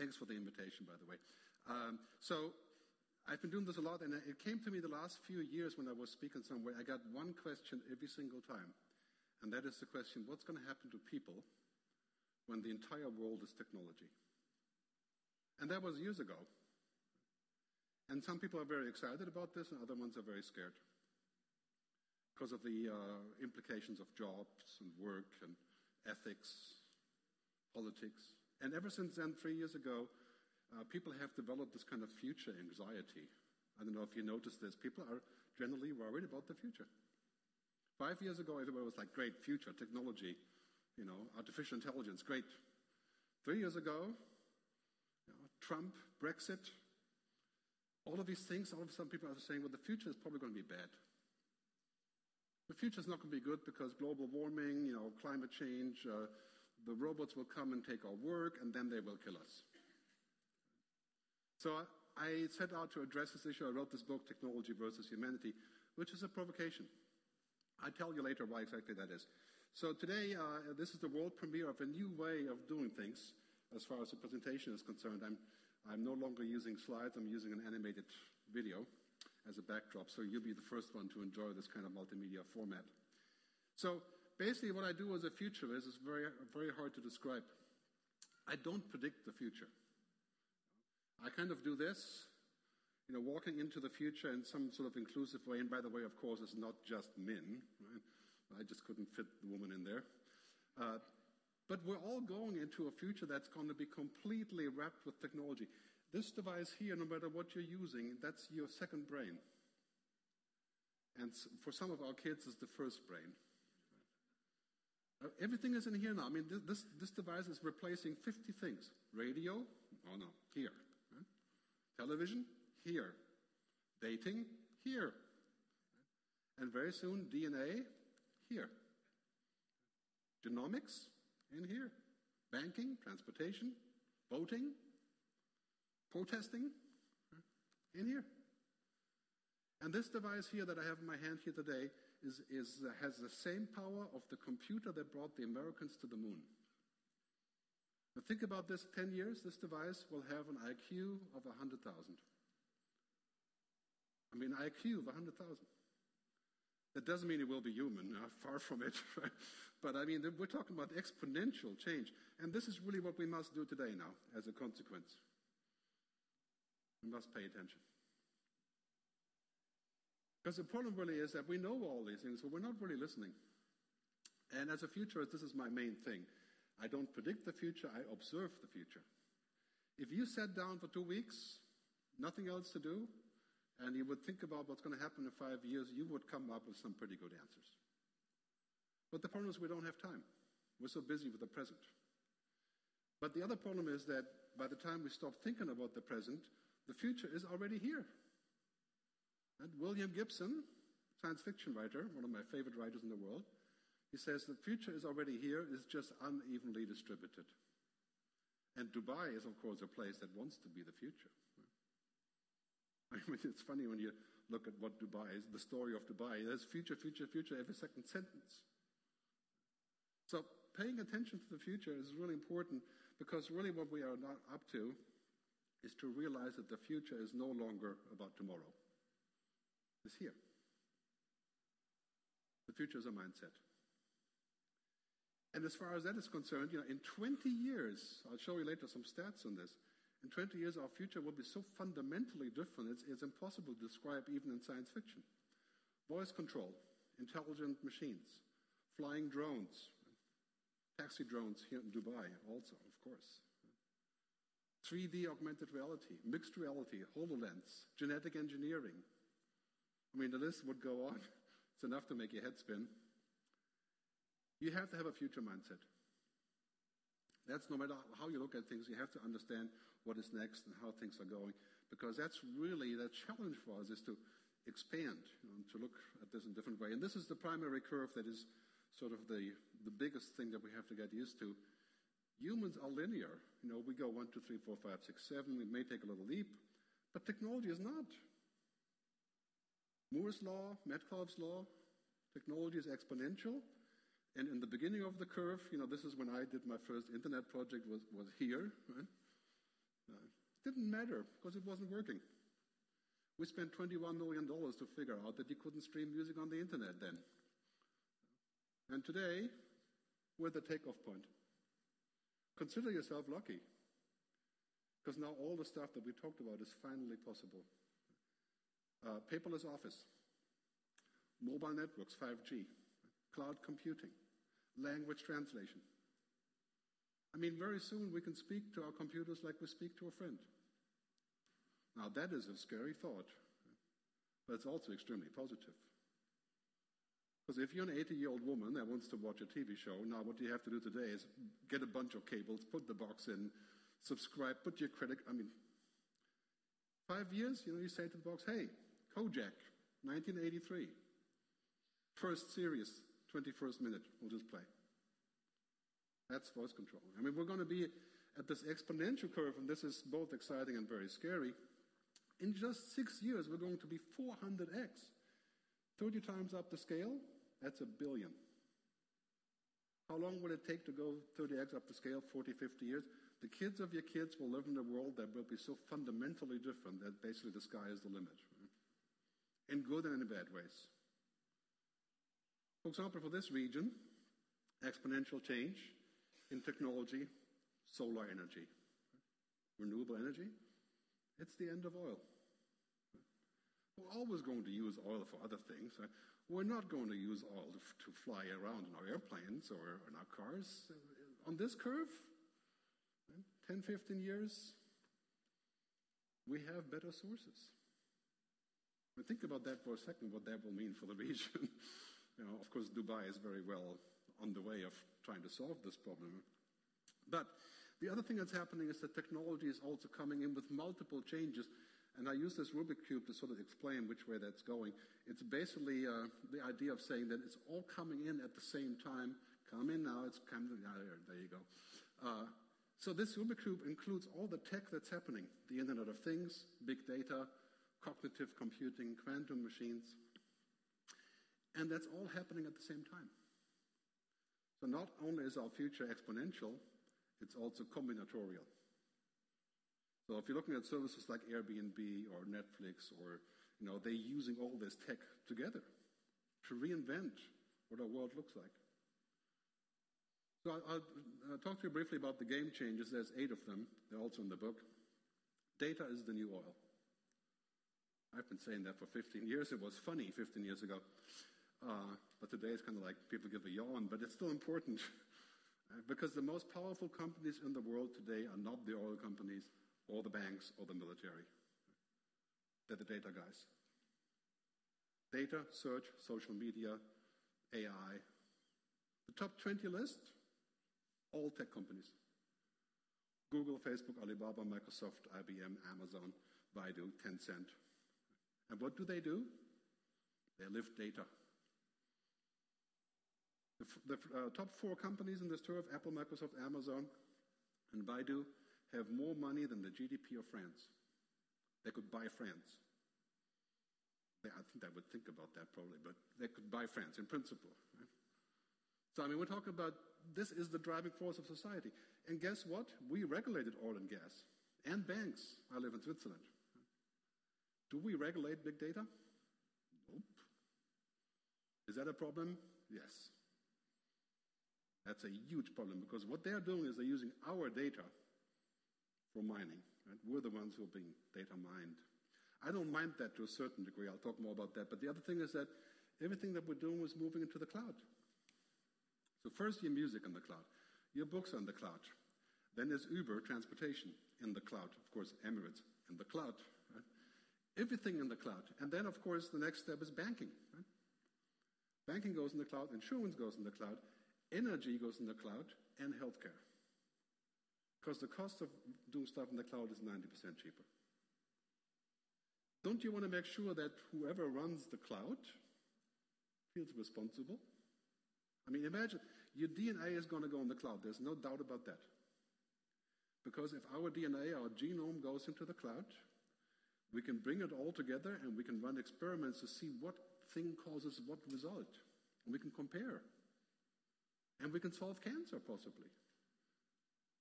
thanks for the invitation, by the way. So I've been doing this a lot, and it came to me the last few years when I was speaking somewhere. I got one question every single time, and that is the question, what's going to happen to people when the entire world is technology? And that was years ago. And some people are very excited about this, and other ones are very scared because of the implications of jobs and work and ethics, politics. And ever since then, 3 years ago, people have developed this kind of future anxiety. I don't know if you noticed this. People are generally worried about the future. 5 years ago, everybody was like, great, future, technology, you know, artificial intelligence, great. 3 years ago, you know, Trump, Brexit, all of these things, all of a sudden people are saying, well, the future is probably going to be bad. The future is not going to be good because global warming, you know, climate change, the robots will come and take our work, and then they will kill us. So I set out to address this issue. I wrote this book, Technology versus Humanity, which is a provocation. I'll tell you later why exactly that is. So today, this is the world premiere of a new way of doing things as far as the presentation is concerned. I'm no longer using slides. I'm using an animated video as a backdrop, so you'll be the first one to enjoy this kind of multimedia format. So basically what I do as a futurist is very, very hard to describe. I don't predict the future. I kind of do this, you know, walking into the future in some sort of inclusive way, and by the way, of course, it's not just men, right? I just couldn't fit the woman in there. But we're all going into a future that's going to be completely wrapped with technology. This device here, no matter what you're using, that's your second brain. And for some of our kids, it's the first brain. Everything is in here now. I mean, this device is replacing 50 things. Radio? Oh, no. Here. Right? Television? Here. Dating? Here. And very soon, DNA? Here. Genomics? In here. Banking? Transportation? Voting? Protesting, in here. And this device here that I have in my hand here today has the same power of the computer that brought the Americans to the moon. Now think about this, 10 years, this device will have an IQ of 100,000. I mean, IQ of 100,000. That doesn't mean it will be human, far from it. Right? But I mean, we're talking about exponential change. And this is really what we must do today now as a consequence. We must pay attention. Because the problem really is that we know all these things, but we're not really listening. And as a futurist, this is my main thing. I don't predict the future, I observe the future. If you sat down for 2 weeks, nothing else to do, and you would think about what's going to happen in 5 years, you would come up with some pretty good answers. But the problem is we don't have time. We're so busy with the present. But the other problem is that by the time we stop thinking about the present, the future is already here. And William Gibson, science fiction writer, one of my favorite writers in the world, he says the future is already here, it's just unevenly distributed. And Dubai is, of course, a place that wants to be the future. I mean, it's funny when you look at what Dubai is, the story of Dubai, there's future, future, future every second sentence. So paying attention to the future is really important because really what we are not up to is to realize that the future is no longer about tomorrow. It's here. The future is a mindset. And as far as that is concerned, you know, in 20 years, I'll show you later some stats on this, in 20 years our future will be so fundamentally different, it's impossible to describe even in science fiction. Voice control, intelligent machines, flying drones, taxi drones here in Dubai also, of course. 3D augmented reality, mixed reality, HoloLens, genetic engineering. I mean, the list would go on. It's enough to make your head spin. You have to have a future mindset. That's no matter how you look at things, you have to understand what is next and how things are going, because that's really the challenge for us is to expand, you know, and to look at this in a different way. And this is the primary curve that is sort of the biggest thing that we have to get used to. Humans are linear. You know, we go 1, 2, 3, 4, 5, 6, 7. We may take a little leap, but technology is not. Moore's law, Metcalfe's law, technology is exponential. And in the beginning of the curve, you know, this is when I did my first internet project was here. Right? Didn't matter, because it wasn't working. We spent $21 million to figure out that you couldn't stream music on the internet then. And today, we're at the takeoff point. Consider yourself lucky, because now all the stuff that we talked about is finally possible. Paperless office, mobile networks, 5G, cloud computing, language translation. I mean, very soon we can speak to our computers like we speak to a friend. Now, that is a scary thought, but it's also extremely positive. Because if you're an 80-year-old woman that wants to watch a TV show, now what you have to do today is get a bunch of cables, put the box in, subscribe, put your credit... I mean, 5 years, you say to the box, hey, Kojak, 1983, first series, 21st minute, we'll just play. That's voice control. I mean, we're going to be at this exponential curve, and this is both exciting and very scary. In just 6 years, we're going to be 400x. 30 times up the scale, that's $1 billion. How long will it take to go 30x up the scale, 40, 50 years? The kids of your kids will live in a world that will be so fundamentally different that basically the sky is the limit, in good and in bad ways. For example, for this region, exponential change in technology, solar energy, renewable energy, it's the end of oil. We're always going to use oil for other things. We're not going to use oil to fly around in our airplanes or in our cars. On this curve, 10, 15 years, we have better sources. But think about that for a second, what that will mean for the region. Of course, Dubai is very well on the way of trying to solve this problem. But the other thing that's happening is that technology is also coming in with multiple changes. And I use this Rubik's Cube to sort of explain which way that's going. It's basically the idea of saying that it's all coming in at the same time. Come in now, it's coming out. There you go. So this Rubik's Cube includes all the tech that's happening. The Internet of Things, big data, cognitive computing, quantum machines. And that's all happening at the same time. So not only is our future exponential, it's also combinatorial. So if you're looking at services like Airbnb or Netflix or, they're using all this tech together to reinvent what our world looks like. So I'll talk to you briefly about the game changes. There's 8 of them. They're also in the book. Data is the new oil. I've been saying that for 15 years. It was funny 15 years ago. But today it's kind of like people give a yawn, but it's still important. Because the most powerful companies in the world today are not the oil companies or the banks or the military. They're the data guys. Data, search, social media, AI. The top 20 list, all tech companies. Google, Facebook, Alibaba, Microsoft, IBM, Amazon, Baidu, Tencent. And what do? They lift data. The top 4 companies in this turf, Apple, Microsoft, Amazon, and Baidu, have more money than the GDP of France. They could buy France. I think I would think about that probably, but they could buy France in principle. Right? So, we're talking about this is the driving force of society. And guess what? We regulated oil and gas and banks. I live in Switzerland. Do we regulate big data? Nope. Is that a problem? Yes. That's a huge problem because what they're doing is they're using our data for mining. Right? We're the ones who are being data mined. I don't mind that to a certain degree. I'll talk more about that. But the other thing is that everything that we're doing is moving into the cloud. So first, your music in the cloud. Your books on the cloud. Then there's Uber transportation in the cloud. Of course, Emirates in the cloud. Right? Everything in the cloud. And then, of course, the next step is banking. Right? Banking goes in the cloud. Insurance goes in the cloud. Energy goes in the cloud. And healthcare. Because the cost of doing stuff in the cloud is 90% cheaper. Don't you want to make sure that whoever runs the cloud feels responsible? Imagine, your DNA is going to go in the cloud. There's no doubt about that. Because if our DNA, our genome, goes into the cloud, we can bring it all together and we can run experiments to see what thing causes what result. And we can compare. And we can solve cancer, possibly.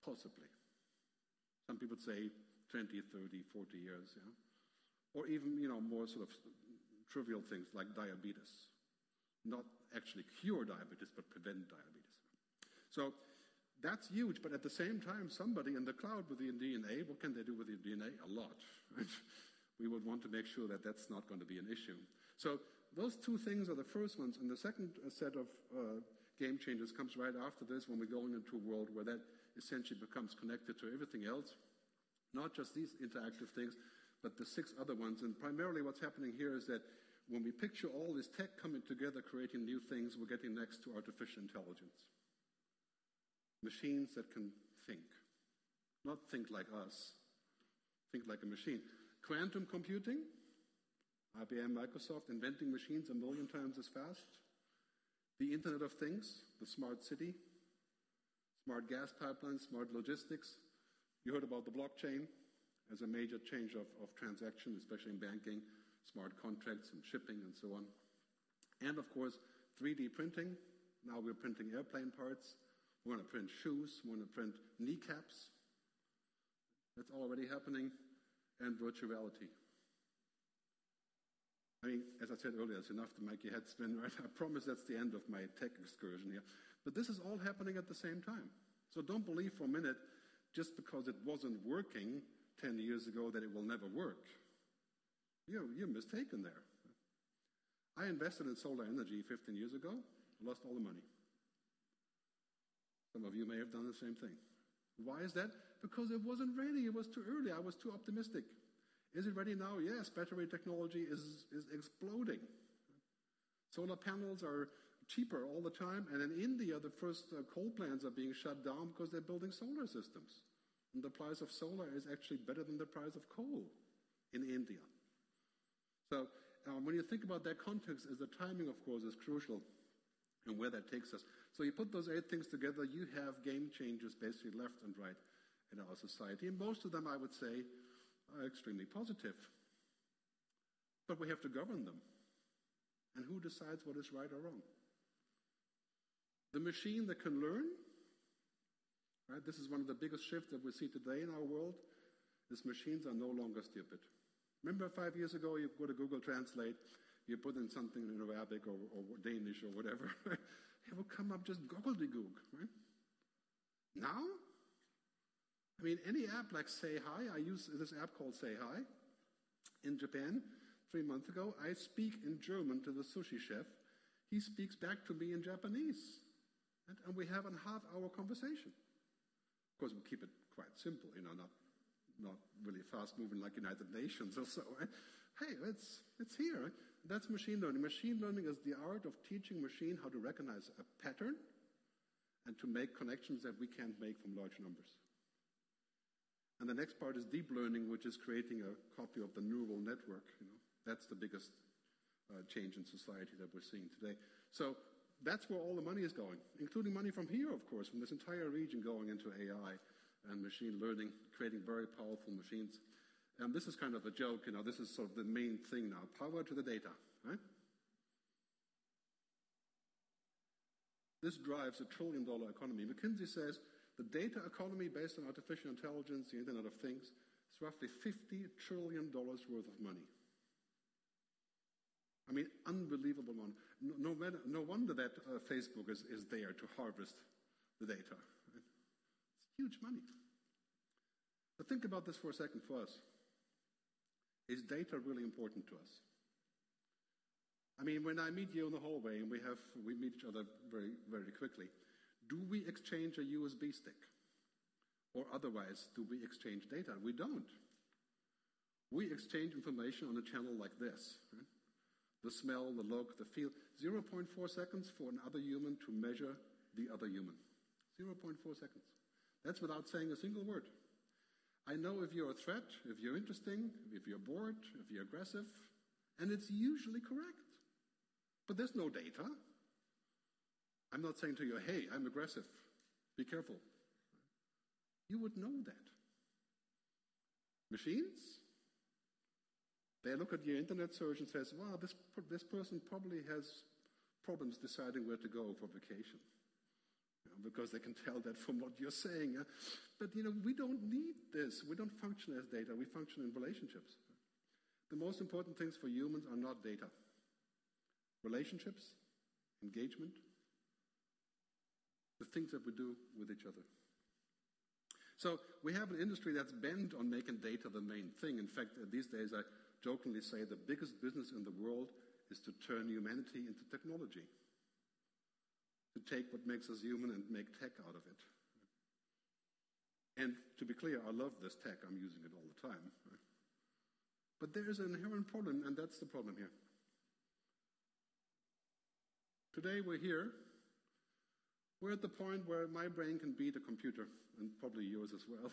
Possibly. Some people say 20, 30, 40 years, yeah? Or even, you know, more sort of trivial things like diabetes. Not actually cure diabetes, but prevent diabetes. So that's huge, but at the same time, somebody in the cloud with your DNA, what can they do with your DNA? A lot. We would want to make sure that that's not going to be an issue. So those two things are the first ones, and the second set of game changes comes right after this when we're going into a world where that essentially becomes connected to everything else, not just these interactive things, but the six other ones. And primarily what's happening here is that when we picture all this tech coming together, creating new things, we're getting next to artificial intelligence. Machines that can think. Not think like us, think like a machine. Quantum computing, IBM, Microsoft, inventing machines 1 million times as fast. The Internet of Things, the smart city, smart gas pipelines, smart logistics. You heard about the blockchain as a major change of transaction, especially in banking, smart contracts and shipping and so on. And of course, 3D printing. Now we're printing airplane parts. We're going to print shoes. We're going to print kneecaps. That's already happening. And virtuality. I mean, as I said earlier, it's enough to make your head spin, right? I promise that's the end of my tech excursion here. But this is all happening at the same time. So don't believe for a minute, just because it wasn't working 10 years ago, that it will never work. You're mistaken there. I invested in solar energy 15 years ago. I lost all the money. Some of you may have done the same thing. Why is that? Because it wasn't ready. It was too early. I was too optimistic. Is it ready now? Yes, battery technology is exploding. Solar panels are cheaper all the time. And in India, the first coal plants are being shut down because they're building solar systems. And the price of solar is actually better than the price of coal in India. So when you think about that context, is the timing, of course, is crucial. And where that takes us. So you put those 8 things together, you have game changers basically left and right in our society. And most of them, I would say, are extremely positive. But we have to govern them. And who decides what is right or wrong? The machine that can learn, right? This is one of the biggest shifts that we see today in our world, is machines are no longer stupid. Remember 5 years ago, you go to Google Translate, you put in something in Arabic or Danish or whatever, it will come up just gobbledygook, right? Now, I mean, any app like Say Hi, I use this app called Say Hi in Japan 3 months ago. I speak in German to the sushi chef. He speaks back to me in Japanese. And we have a half-hour conversation. Of course, we keep it quite simple, you know, not really fast-moving like United Nations or so. Right? Hey, it's here. Right? That's machine learning. Machine learning is the art of teaching machine how to recognize a pattern and to make connections that we can't make from large numbers. And the next part is deep learning, which is creating a copy of the neural network. You know? That's the biggest change in society that we're seeing today. So that's where all the money is going, including money from here, of course, from this entire region going into AI. And machine learning, creating very powerful machines. And this is kind of a joke, you know, this is sort of the main thing now, power to the data, right? This drives a trillion-dollar economy. McKinsey says the data economy based on artificial intelligence, the Internet of Things, is roughly $50 trillion worth of money. I mean, unbelievable one. No wonder that Facebook is there to harvest the data, right? Huge money. But think about this for a second for us. Is data really important to us? I mean, when I meet you in the hallway and we meet each other very, very quickly, do we exchange a USB stick? Or otherwise, do we exchange data? We don't. We exchange information on a channel like this. Right? The smell, the look, the feel. 0.4 seconds for another human to measure the other human. 0.4 seconds. That's without saying a single word. I know if you're a threat, if you're interesting, if you're bored, if you're aggressive, and it's usually correct. But there's no data. I'm not saying to you, hey, I'm aggressive. Be careful. You would know that. Machines, they look at your internet search and says, wow, this person probably has problems deciding where to go for vacation. because they can tell that from what you're saying. But we don't need this. We don't function as data. We function in relationships. The most important things for humans are not data. Relationships, engagement, the things that we do with each other. So we have an industry that's bent on making data the main thing. In fact, these days I jokingly say the biggest business in the world is to turn humanity into technology, to take what makes us human and make tech out of it. And to be clear, I love this tech. I'm using it all the time. But there is an inherent problem, and that's the problem here. Today we're here. We're at the point where my brain can beat a computer, and probably yours as well,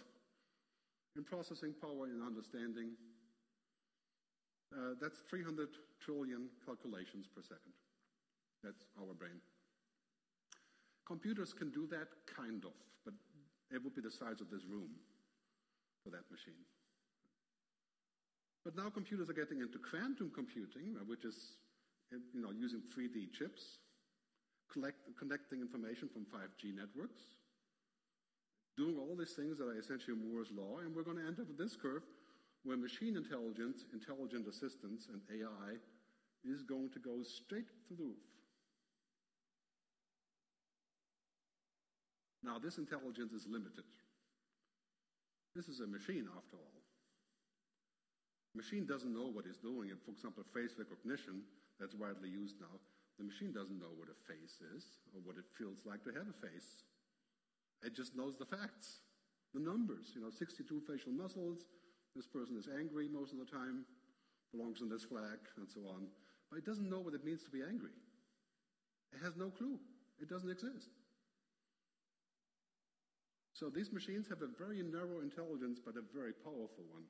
in processing power and understanding. That's 300 trillion calculations per second. That's our brain. Computers can do that, kind of, but it would be the size of this room for that machine. But now computers are getting into quantum computing, which is using 3D chips, connecting information from 5G networks, doing all these things that are essentially Moore's law, and we're going to end up with this curve where machine intelligence, intelligent assistants, and AI is going to go straight through the roof. Now, this intelligence is limited. This is a machine, after all. The machine doesn't know what it's doing. For example, face recognition, that's widely used now. The machine doesn't know what a face is or what it feels like to have a face. It just knows the facts, the numbers. 62 facial muscles, this person is angry most of the time, belongs in this flag, and so on. But it doesn't know what it means to be angry. It has no clue. It doesn't exist. So these machines have a very narrow intelligence, but a very powerful one.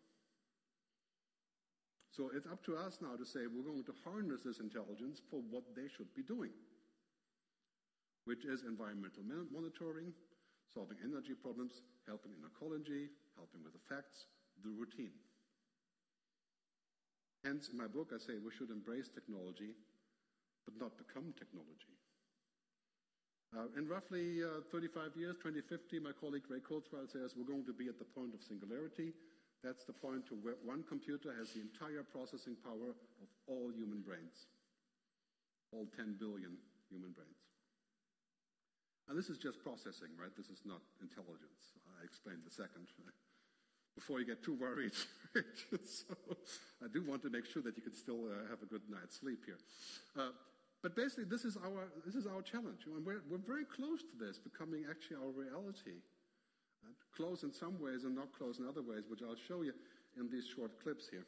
So it's up to us now to say we're going to harness this intelligence for what they should be doing, which is environmental monitoring, solving energy problems, helping in ecology, helping with the facts, the routine. Hence, in my book, I say we should embrace technology, but not become technology. In roughly 35 years, 2050, my colleague Ray Kurzweil says we're going to be at the point of singularity. That's the point to where one computer has the entire processing power of all human brains, all 10 billion human brains. And this is just processing, right? This is not intelligence. I explained the second before you get too worried. So I do want to make sure that you can still have a good night's sleep here. But basically, this is our challenge. And we're very close to this becoming actually our reality. Close in some ways and not close in other ways, which I'll show you in these short clips here.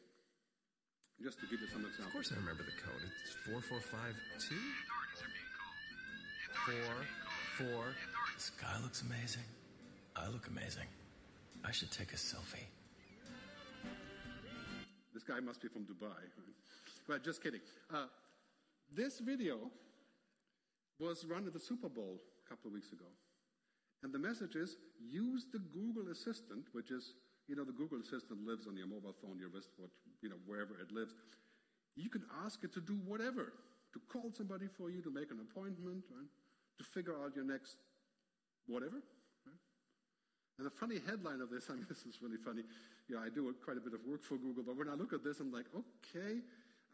Just to give you some examples. Of course I remember the code. It's 4452. The authorities are being called. 4, 4. This guy looks amazing. I look amazing. I should take a selfie. This guy must be from Dubai. Right? Well, just kidding. This video was run at the Super Bowl a couple of weeks ago. And the message is, use the Google Assistant, which is, the Google Assistant lives on your mobile phone, your wristwatch, wherever it lives. You can ask it to do whatever, to call somebody for you, to make an appointment, right? To figure out your next whatever. Right? And the funny headline of this, this is really funny. I do quite a bit of work for Google, but when I look at this, I'm like, okay,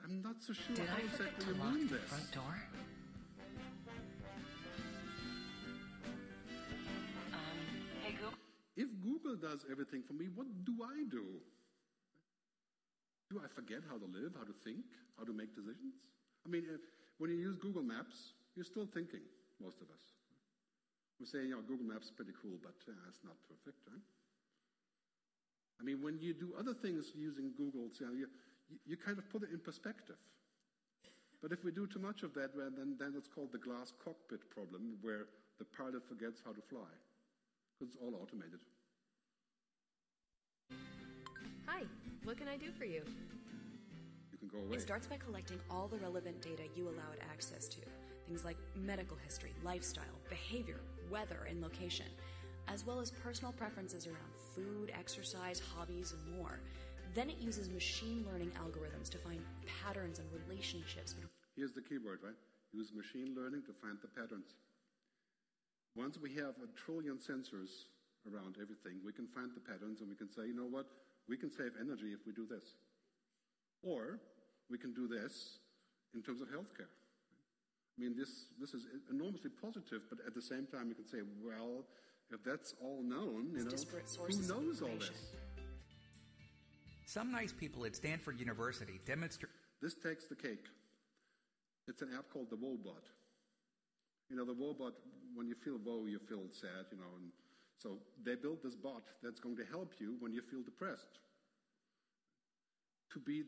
I'm not so sure how exactly you mean this. Did I forget to lock the front door? If Google does everything for me, what do I do? Do I forget how to live, how to think, how to make decisions? When you use Google Maps, you're still thinking, most of us. We say, Google Maps is pretty cool, but it's not perfect, right? When you do other things using Google, you kind of put it in perspective. But if we do too much of that, then it's called the glass cockpit problem, where the pilot forgets how to fly. Because it's all automated. Hi, what can I do for you? You can go away. It starts by collecting all the relevant data you allow it access to. Things like medical history, lifestyle, behavior, weather, and location, as well as personal preferences around food, exercise, hobbies, and more. Then it uses machine learning algorithms to find patterns and relationships. Here's the keyword, right? Use machine learning to find the patterns. Once we have 1 trillion sensors around everything, we can find the patterns and we can say, you know what, we can save energy if we do this. Or we can do this in terms of healthcare. I mean, this is enormously positive, but at the same time you can say, well, if that's all known, you know, who knows all this? Some nice people at Stanford University demonstrate... This takes the cake. It's an app called the WoeBot. You know, the WoeBot, when you feel woe, you feel sad, you know, and so they built this bot that's going to help you when you feel depressed.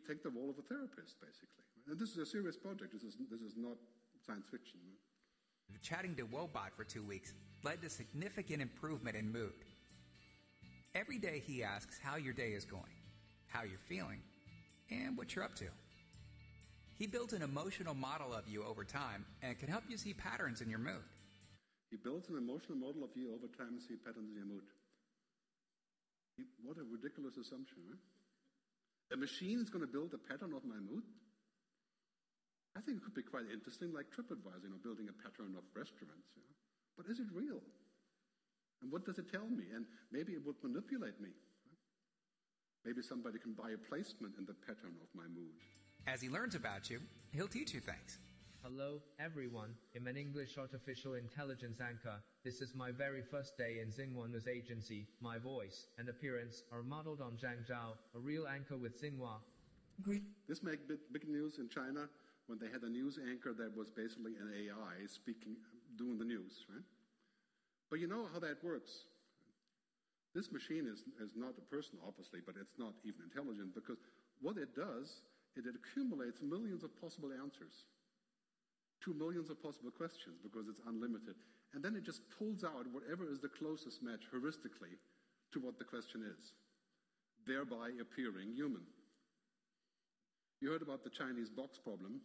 Take the role of a therapist, basically. And this is a serious project. This is not science fiction. Chatting to WoeBot for 2 weeks led to significant improvement in mood. Every day he asks how your day is going, how you're feeling, and what you're up to. He built an emotional model of you over time and can help you see patterns in your mood. He builds an emotional model of you over time and see patterns in your mood. What a ridiculous assumption, huh? A machine is going to build a pattern of my mood? I think it could be quite interesting, like TripAdvisor, you know, building a pattern of restaurants. You know? But is it real? And what does it tell me? And maybe it would manipulate me. Right? Maybe somebody can buy a placement in the pattern of my mood. As he learns about you, he'll teach you things. Hello, everyone. I'm an English artificial intelligence anchor. This is my very first day in Xinhua News Agency. My voice and appearance are modeled on Zhang Zhao, a real anchor with Xinhua. Great. This made big news in China when they had a news anchor that was basically an AI speaking, doing the news, right? But you know how that works. This machine is not a person, obviously, but it's not even intelligent, because what it does is it accumulates millions of possible answers to millions of possible questions, because it's unlimited. And then it just pulls out whatever is the closest match heuristically to what the question is, thereby appearing human. You heard about the Chinese box problem.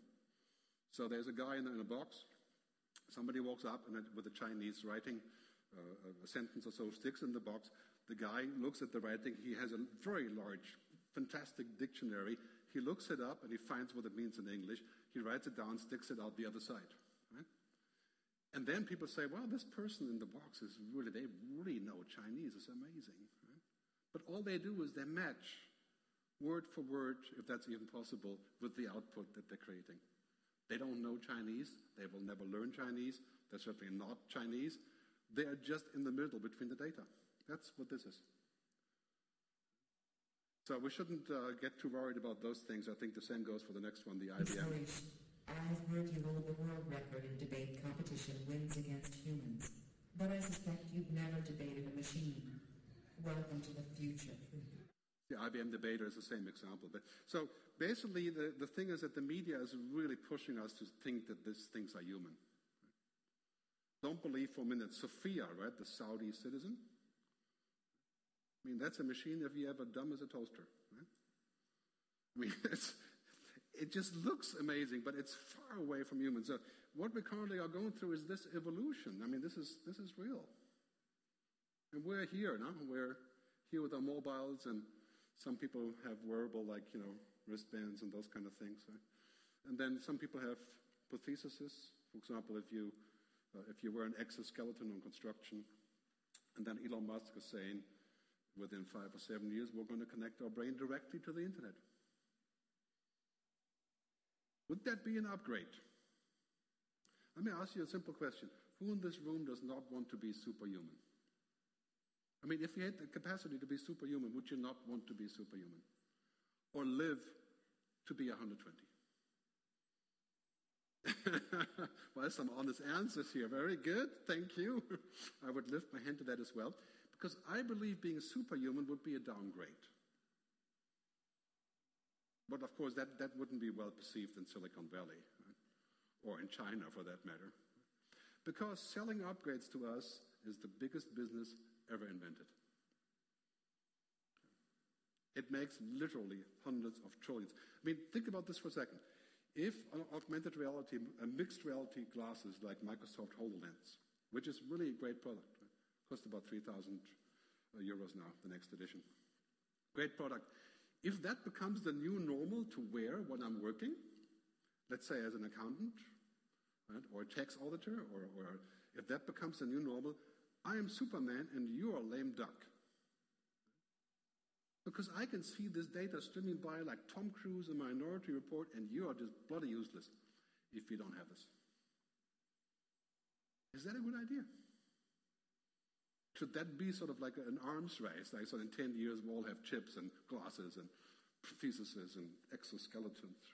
So there's a guy in a box. Somebody walks up and with a Chinese writing, a sentence or so, sticks in the box. The guy looks at the writing. He has a very large, fantastic dictionary. He looks it up and he finds what it means in English. He writes it down, sticks it out the other side. Right? And then people say, well, this person in the box is really, they really know Chinese. It's amazing. Right? But all they do is they match word for word, if that's even possible, with the output that they're creating. They don't know Chinese. They will never learn Chinese. They're certainly not Chinese. They are just in the middle between the data. That's what this is. So we shouldn't get too worried about those things. I think the same goes for the next one, the IBM. I've heard you hold the world record in debate competition wins against humans, but I suspect you've never debated a machine. Welcome to the future. The IBM debater is the same example. But, so basically the thing is that the media is really pushing us to think that these things are human. Don't believe for a minute Sophia, right, the Saudi citizen. I mean, that's a machine if you have a dumb as a toaster. Right? I mean, it just looks amazing, but it's far away from humans. So what we currently are going through is this evolution. I mean, this is real. And we're here now. We're here with our mobiles, and some people have wearable, like, you know, wristbands and those kind of things. Right? And then some people have prostheses. For example, if you wear an exoskeleton on construction, and then Elon Musk is saying, within 5 or 7 years, we're going to connect our brain directly to the internet. Would that be an upgrade? Let me ask you a simple question. Who in this room does not want to be superhuman? I mean, if you had the capacity to be superhuman, would you not want to be superhuman? Or live to be 120? Well, some honest answers here. Very good. Thank you. I would lift my hand to that as well, because I believe being superhuman would be a downgrade. But of course, that wouldn't be well perceived in Silicon Valley, right? Or in China for that matter, because selling upgrades to us is the biggest business ever invented. It makes literally hundreds of trillions. I mean, think about this for a second. If augmented reality and mixed reality glasses like Microsoft HoloLens, which is really a great product, cost about 3,000 euros now, the next edition. Great product. If that becomes the new normal to wear when I'm working, let's say as an accountant, right, or a tax auditor, or If that becomes the new normal, I am Superman and you are lame duck. Because I can see this data streaming by like Tom Cruise in Minority Report, and you are just bloody useless if you don't have this. Is that a good idea? Should that be sort of like an arms race? Like, so in 10 years, we'll all have chips and glasses and prostheses and exoskeletons.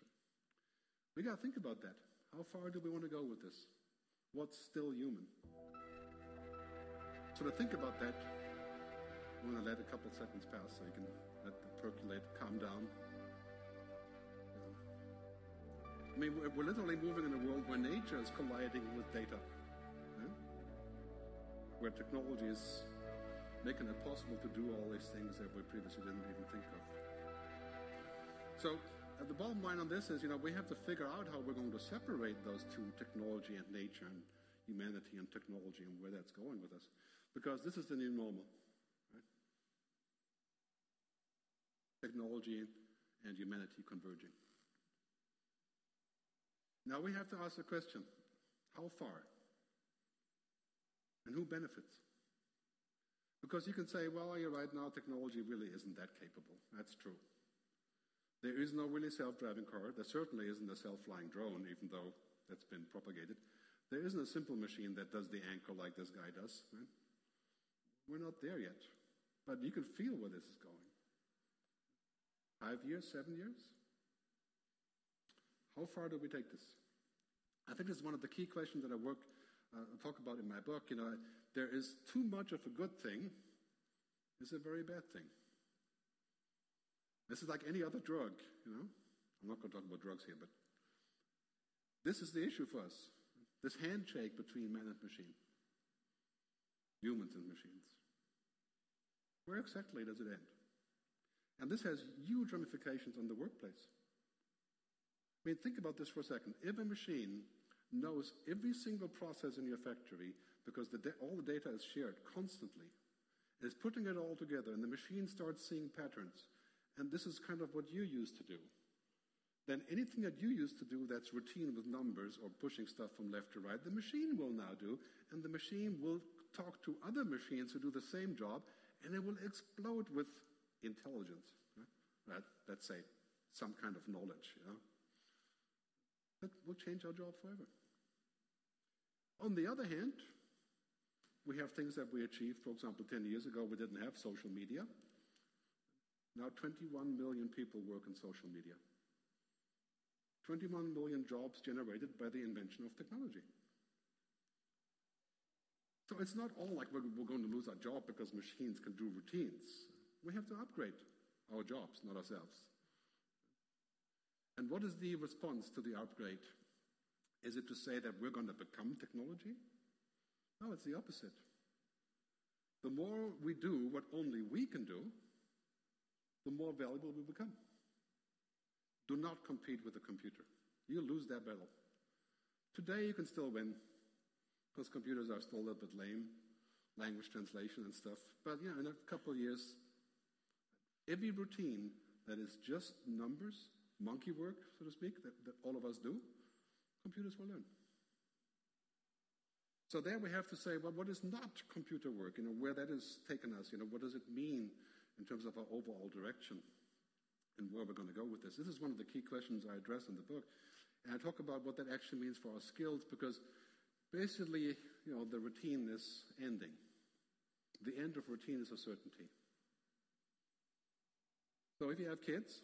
We got to think about that. How far do we want to go with this? What's still human? So to think about that, I'm going to let a couple seconds pass so you can let them percolate, calm down. I mean, we're literally moving in a world where nature is colliding with data. Where technology is making it possible to do all these things that we previously didn't even think of. So the bottom line on this is, you know, we have to figure out how we're going to separate those two, technology and nature, and humanity and technology, and where that's going with us. Because this is the new normal. Right? Technology and humanity converging. Now we have to ask the question, how far? And who benefits? Because you can say, well, you're right, now technology really isn't that capable. That's true. There is no really self-driving car. There certainly isn't a self-flying drone, even though that's been propagated. There isn't a simple machine that does the anchor like this guy does. Right? We're not there yet. But you can feel where this is going. 5 years, 7 years? How far do we take this? I think this is one of the key questions that I talk about in my book. You know, there is too much of a good thing is a very bad thing. This is like any other drug, you know. I'm not going to talk about drugs here, but this is the issue for us. This handshake between man and machine, humans and machines. Where exactly does it end? And this has huge ramifications on the workplace. I mean, think about this for a second. If a machine knows every single process in your factory, because all the data is shared constantly, is putting it all together, and the machine starts seeing patterns, and this is kind of what you used to do, then anything that you used to do that's routine with numbers or pushing stuff from left to right, the machine will now do, and the machine will talk to other machines who do the same job, and it will explode with intelligence. Right? Let's say some kind of knowledge, you know? That will change our job forever. On the other hand, we have things that we achieved. For example, 10 years ago, we didn't have social media. Now 21 million people work in social media. 21 million jobs generated by the invention of technology. So it's not all like we're going to lose our job because machines can do routines. We have to upgrade our jobs, not ourselves. And what is the response to the upgrade? Is it to say that we're going to become technology? No, it's the opposite. The more we do what only we can do, the more valuable we become. Do not compete with the computer. You'll lose that battle. Today you can still win, because computers are still a little bit lame, language translation and stuff. But you know, in a couple of years, every routine that is just numbers, monkey work, so to speak, that all of us do, computers will learn. So there we have to say, well, what is not computer work? You know, where that has taken us, you know, what does it mean in terms of our overall direction and where we're going to go with this? This is one of the key questions I address in the book. And I talk about what that actually means for our skills, because basically, you know, the routine is ending. The end of routine is a certainty. So if you have kids,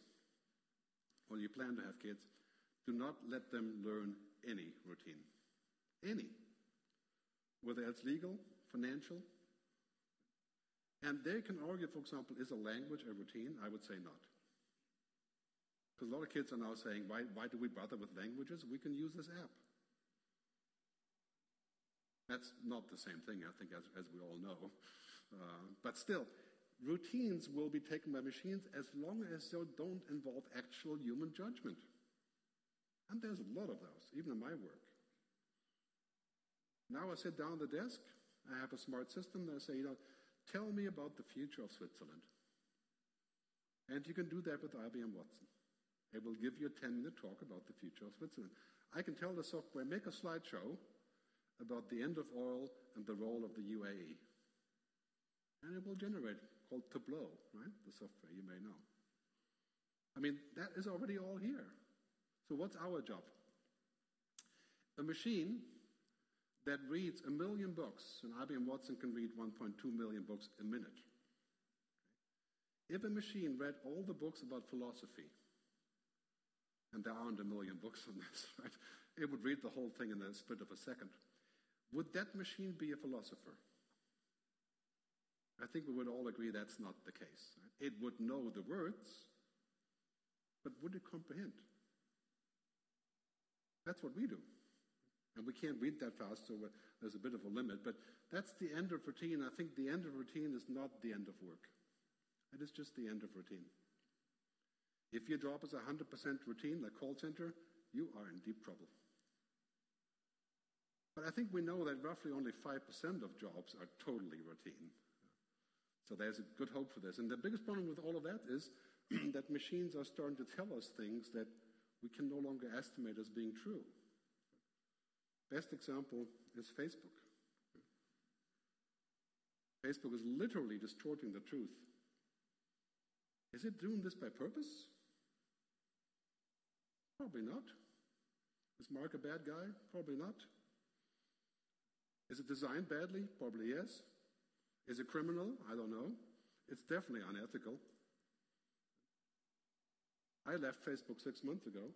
or you plan to have kids, do not let them learn any routine. Any. Whether it's legal, financial. And they can argue, for example, is a language a routine? I would say not. Because a lot of kids are now saying, why do we bother with languages? We can use this app. That's not the same thing, I think, as we all know. But still, routines will be taken by machines as long as they don't involve actual human judgment. And there's a lot of those, even in my work. Now I sit down at the desk, I have a smart system, and I say, you know, tell me about the future of Switzerland. And you can do that with IBM Watson. It will give you a 10-minute talk about the future of Switzerland. I can tell the software, make a slideshow about the end of oil and the role of the UAE. And it will generate, called Tableau, right? The software you may know. I mean, that is already all here. So what's our job? A machine that reads 1 million books, and IBM Watson can read 1.2 million books a minute. If a machine read all the books about philosophy, and there aren't 1 million books on this, right? It would read the whole thing in a split of a second. Would that machine be a philosopher? I think we would all agree that's not the case. Right? It would know the words, but would it comprehend? That's what we do. And we can't read that fast, so there's a bit of a limit. But that's the end of routine. I think the end of routine is not the end of work. It is just the end of routine. If your job is 100% routine, like call center, you are in deep trouble. But I think we know that roughly only 5% of jobs are totally routine. So there's a good hope for this. And the biggest problem with all of that is that machines are starting to tell us things that we can no longer estimate as being true. Best example is Facebook. Facebook is literally distorting the truth. Is it doing this by purpose? Probably not. Is Mark a bad guy? Probably not. Is it designed badly? Probably yes. Is it criminal? I don't know. It's definitely unethical. I left Facebook 6 months ago.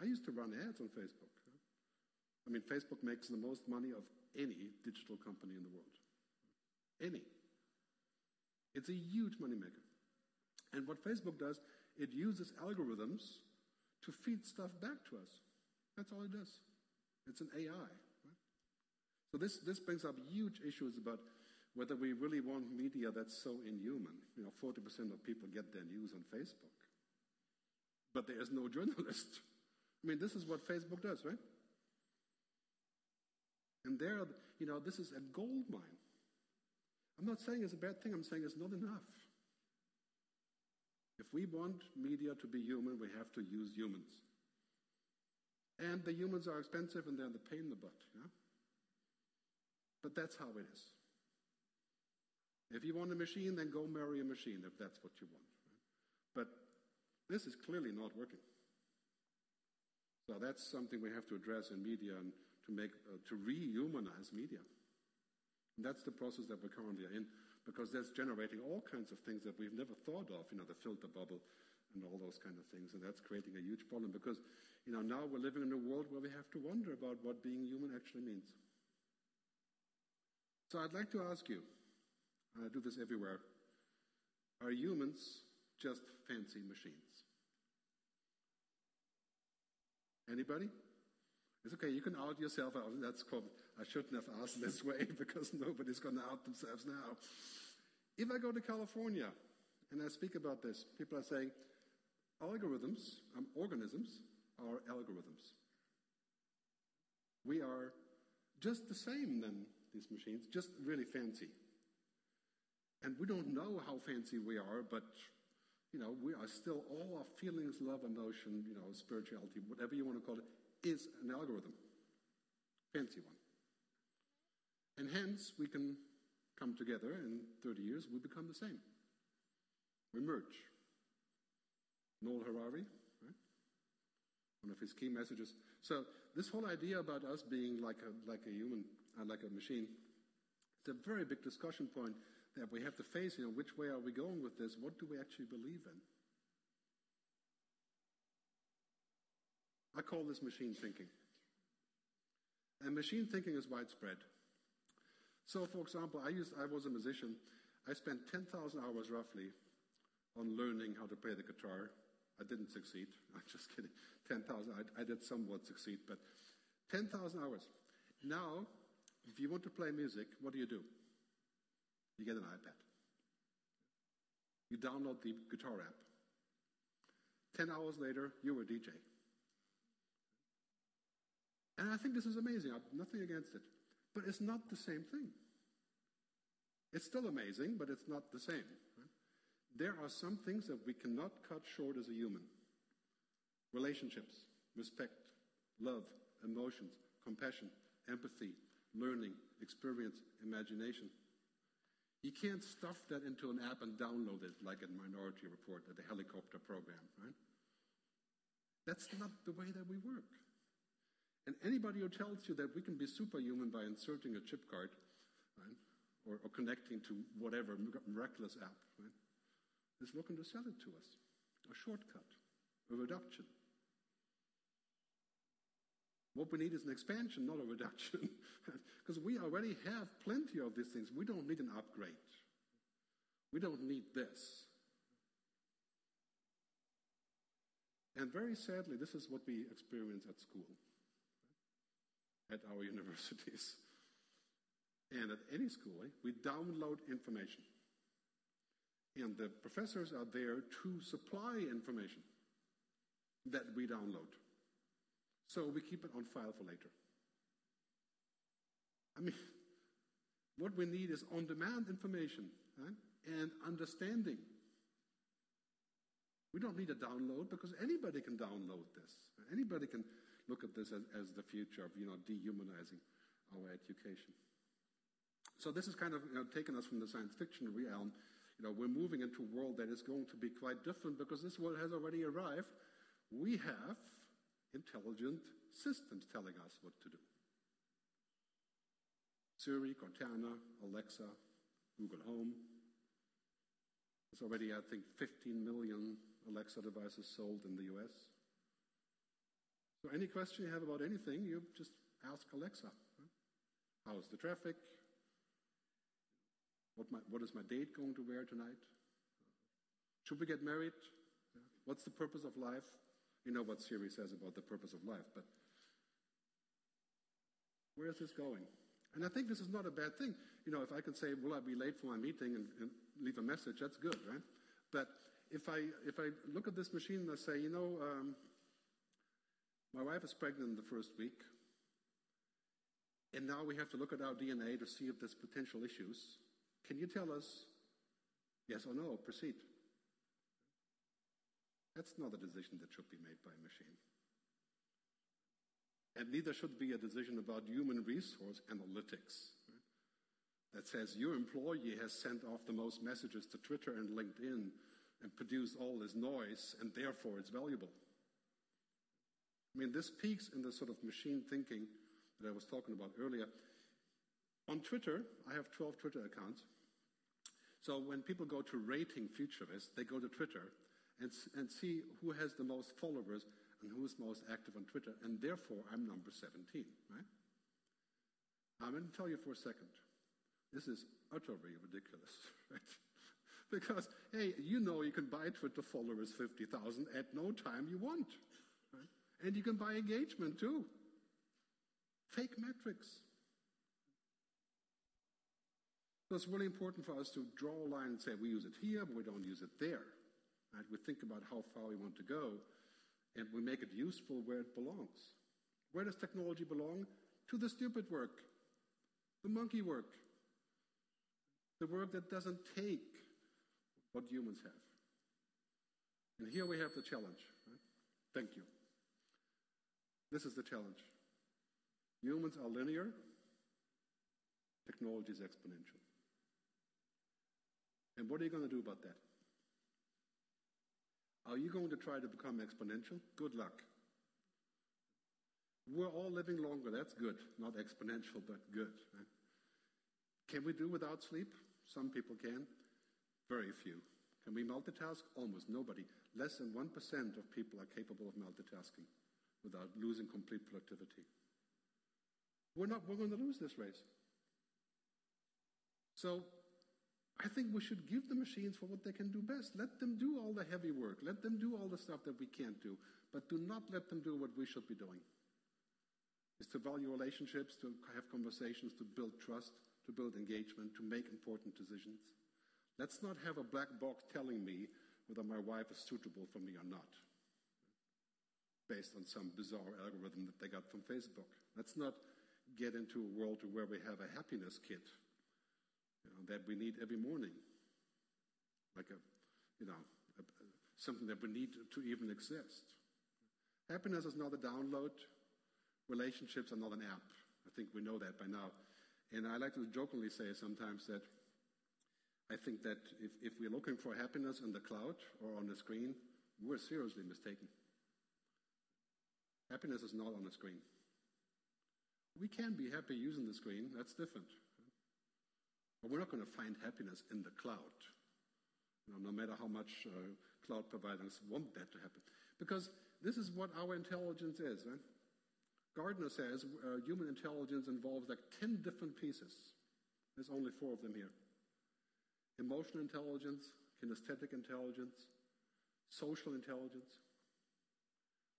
I used to run ads on Facebook. I mean, Facebook makes the most money of any digital company in the world. Any. It's a huge moneymaker. And what Facebook does, it uses algorithms to feed stuff back to us. That's all it does. It's an AI. Right? So this brings up huge issues about whether we really want media that's so inhuman. You know, 40% of people get their news on Facebook. But there is no journalist. I mean, this is what Facebook does, right? And there, you know, this is a gold mine. I'm not saying it's a bad thing. I'm saying it's not enough. If we want media to be human, we have to use humans. And the humans are expensive and they're the pain in the butt. Yeah? But that's how it is. If you want a machine, then go marry a machine if that's what you want. Right? But this is clearly not working. So that's something we have to address in media and to rehumanize media. And that's the process that we're currently in, because that's generating all kinds of things that we've never thought of, you know, the filter bubble and all those kind of things, and that's creating a huge problem because, you know, now we're living in a world where we have to wonder about what being human actually means. So I'd like to ask you, and I do this everywhere, are humans just fancy machines? Anybody? It's okay, you can out yourself. That's called, I shouldn't have asked this way because nobody's going to out themselves now. If I go to California and I speak about this, people are saying, algorithms, organisms are algorithms. We are just the same than these machines, just really fancy. And we don't know how fancy we are, but you know, we are still, all our feelings, love, emotion, you know, spirituality, whatever you want to call it, is an algorithm, fancy one. And hence, we can come together in 30 years, we become the same. We merge. Noel Harari, right? One of his key messages. So this whole idea about us being like a human, like a machine, it's a very big discussion point that we have to face, you know, which way are we going with this? What do we actually believe in? I call this machine thinking. And machine thinking is widespread. So, for example, I was a musician. I spent 10,000 hours, roughly, on learning how to play the guitar. I didn't succeed. I'm just kidding. 10,000. I did somewhat succeed, but 10,000 hours. Now, if you want to play music, what do? You get an iPad. You download the guitar app. 10 hours later, you're a DJ. And I think this is amazing. I have nothing against it. But it's not the same thing. It's still amazing, but it's not the same. Right? There are some things that we cannot cut short as a human. Relationships, respect, love, emotions, compassion, empathy, learning, experience, imagination. You can't stuff that into an app and download it like a Minority Report or the helicopter program, right? That's not the way that we work. And anybody who tells you that we can be superhuman by inserting a chip card, right, or connecting to whatever miraculous app, right, is looking to sell it to us. A shortcut, a reduction. What we need is an expansion, not a reduction. Because we already have plenty of these things. We don't need an upgrade. We don't need this. And very sadly, this is what we experience at school, at our universities, and at any school. We download information. And the professors are there to supply information that we download. So we keep it on file for later. I mean, what we need is on-demand information, right? And understanding. We don't need a download because anybody can download this. Anybody can look at this as the future of, dehumanizing our education. So this is kind of taken us from the science fiction realm. We're moving into a world that is going to be quite different because this world has already arrived. We have intelligent systems telling us what to do. Siri, Cortana, Alexa, Google Home. There's already, I think, 15 million Alexa devices sold in the US. So any question you have about anything, you just ask Alexa. How's the traffic? What is my date going to wear tonight? Should we get married? What's the purpose of life? You know what Siri says about the purpose of life, but where is this going? And I think this is not a bad thing. If I can say, will I be late for my meeting and leave a message, that's good, right? But if I look at this machine and I say, my wife is pregnant in the first week, and now we have to look at our DNA to see if there's potential issues. Can you tell us yes or no, proceed? That's not a decision that should be made by a machine. And neither should be a decision about human resource analytics, right? That says your employee has sent off the most messages to Twitter and LinkedIn and produced all this noise, and therefore it's valuable. I mean, this peaks in the sort of machine thinking that I was talking about earlier. On Twitter, I have 12 Twitter accounts. So when people go to rating futurists, they go to Twitter and see who has the most followers and who is most active on Twitter, and therefore I'm number 17, right? I'm going to tell you for a second, this is utterly ridiculous, right? Because, hey, you can buy Twitter followers 50,000 at no time you want, right? And you can buy engagement too. Fake metrics. So it's really important for us to draw a line and say we use it here, but we don't use it there. Right? We think about how far we want to go, and we make it useful where it belongs. Where does technology belong? To the stupid work, the monkey work, the work that doesn't take what humans have. And here we have the challenge. Right? Thank you. This is the challenge. Humans are linear. Technology is exponential. And what are you going to do about that? Are you going to try to become exponential? Good luck. We're all living longer. That's good. Not exponential, but good. Right? Can we do without sleep? Some people can. Very few. Can we multitask? Almost nobody. Less than 1% of people are capable of multitasking without losing complete productivity. We're going to lose this race. So I think we should give the machines for what they can do best. Let them do all the heavy work. Let them do all the stuff that we can't do. But do not let them do what we should be doing. It's to value relationships, to have conversations, to build trust, to build engagement, to make important decisions. Let's not have a black box telling me whether my wife is suitable for me or not, based on some bizarre algorithm that they got from Facebook. Let's not get into a world where we have a happiness kit that we need every morning, like something that we need to even exist. Happiness is not a download. Relationships are not an app. I think we know that by now. And I like to jokingly say sometimes that I think that if we're looking for happiness in the cloud or on the screen, we're seriously mistaken. Happiness is not on the screen. We can be happy using the screen, that's different. But we're not going to find happiness in the cloud. No matter how much cloud providers want that to happen. Because this is what our intelligence is, right? Gardner says human intelligence involves like 10 different pieces. There's only 4 of them here. Emotional intelligence, kinesthetic intelligence, social intelligence.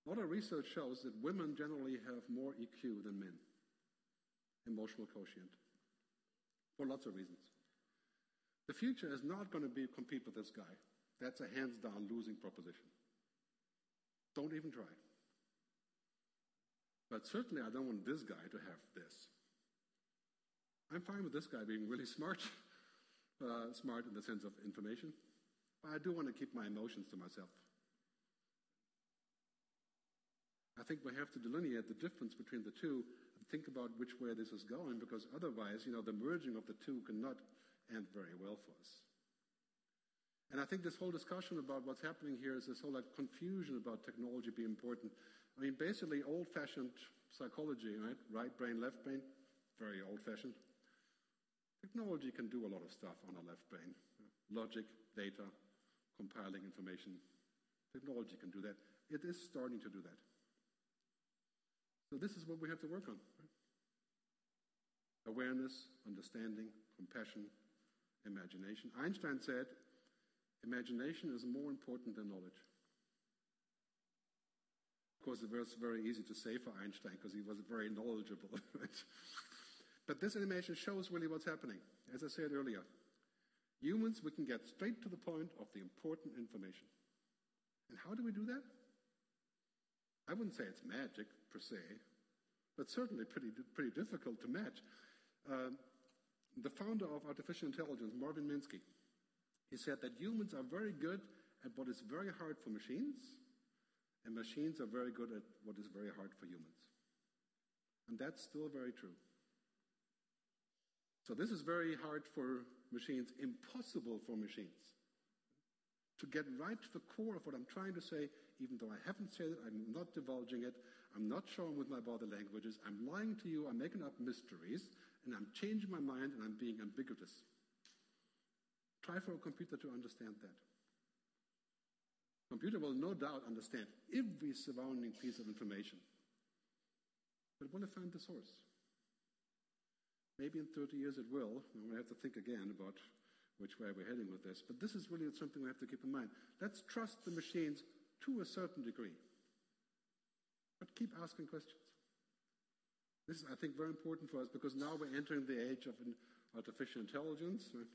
A lot of research shows that women generally have more EQ than men. Emotional quotient. For lots of reasons. The future is not going to be compete with this guy. That's a hands-down losing proposition. Don't even try. But certainly I don't want this guy to have this. I'm fine with this guy being really smart, smart in the sense of information, but I do want to keep my emotions to myself. I think we have to delineate the difference between the two and think about which way this is going, because otherwise, the merging of the two cannot end very well for us. And I think this whole discussion about what's happening here is this whole confusion about technology being important. I mean, basically old-fashioned psychology, right? Right brain, left brain, very old-fashioned. Technology can do a lot of stuff on our left brain. Logic, data, compiling information. Technology can do that. It is starting to do that. So this is what we have to work on. Right? Awareness, understanding, compassion, imagination. Einstein said, imagination is more important than knowledge. Of course, it was very easy to say for Einstein because he was very knowledgeable. Right? But this animation shows really what's happening. As I said earlier, humans, we can get straight to the point of the important information. And how do we do that? I wouldn't say it's magic, per se, but certainly pretty difficult to match. The founder of artificial intelligence, Marvin Minsky, he said that humans are very good at what is very hard for machines, and machines are very good at what is very hard for humans. And that's still very true. So this is very hard for machines, impossible for machines. To get right to the core of what I'm trying to say, even though I haven't said it, I'm not divulging it, I'm not showing with my body languages, I'm lying to you, I'm making up mysteries, and I'm changing my mind, and I'm being ambiguous. Try for a computer to understand that. Computer will no doubt understand every surrounding piece of information, but will it find the source? Maybe in 30 years it will, and we'll have to think again about which way we're heading with this, but this is really something we have to keep in mind. Let's trust the machines to a certain degree, but keep asking questions. This is, I think, very important for us, because now we're entering the age of artificial intelligence. The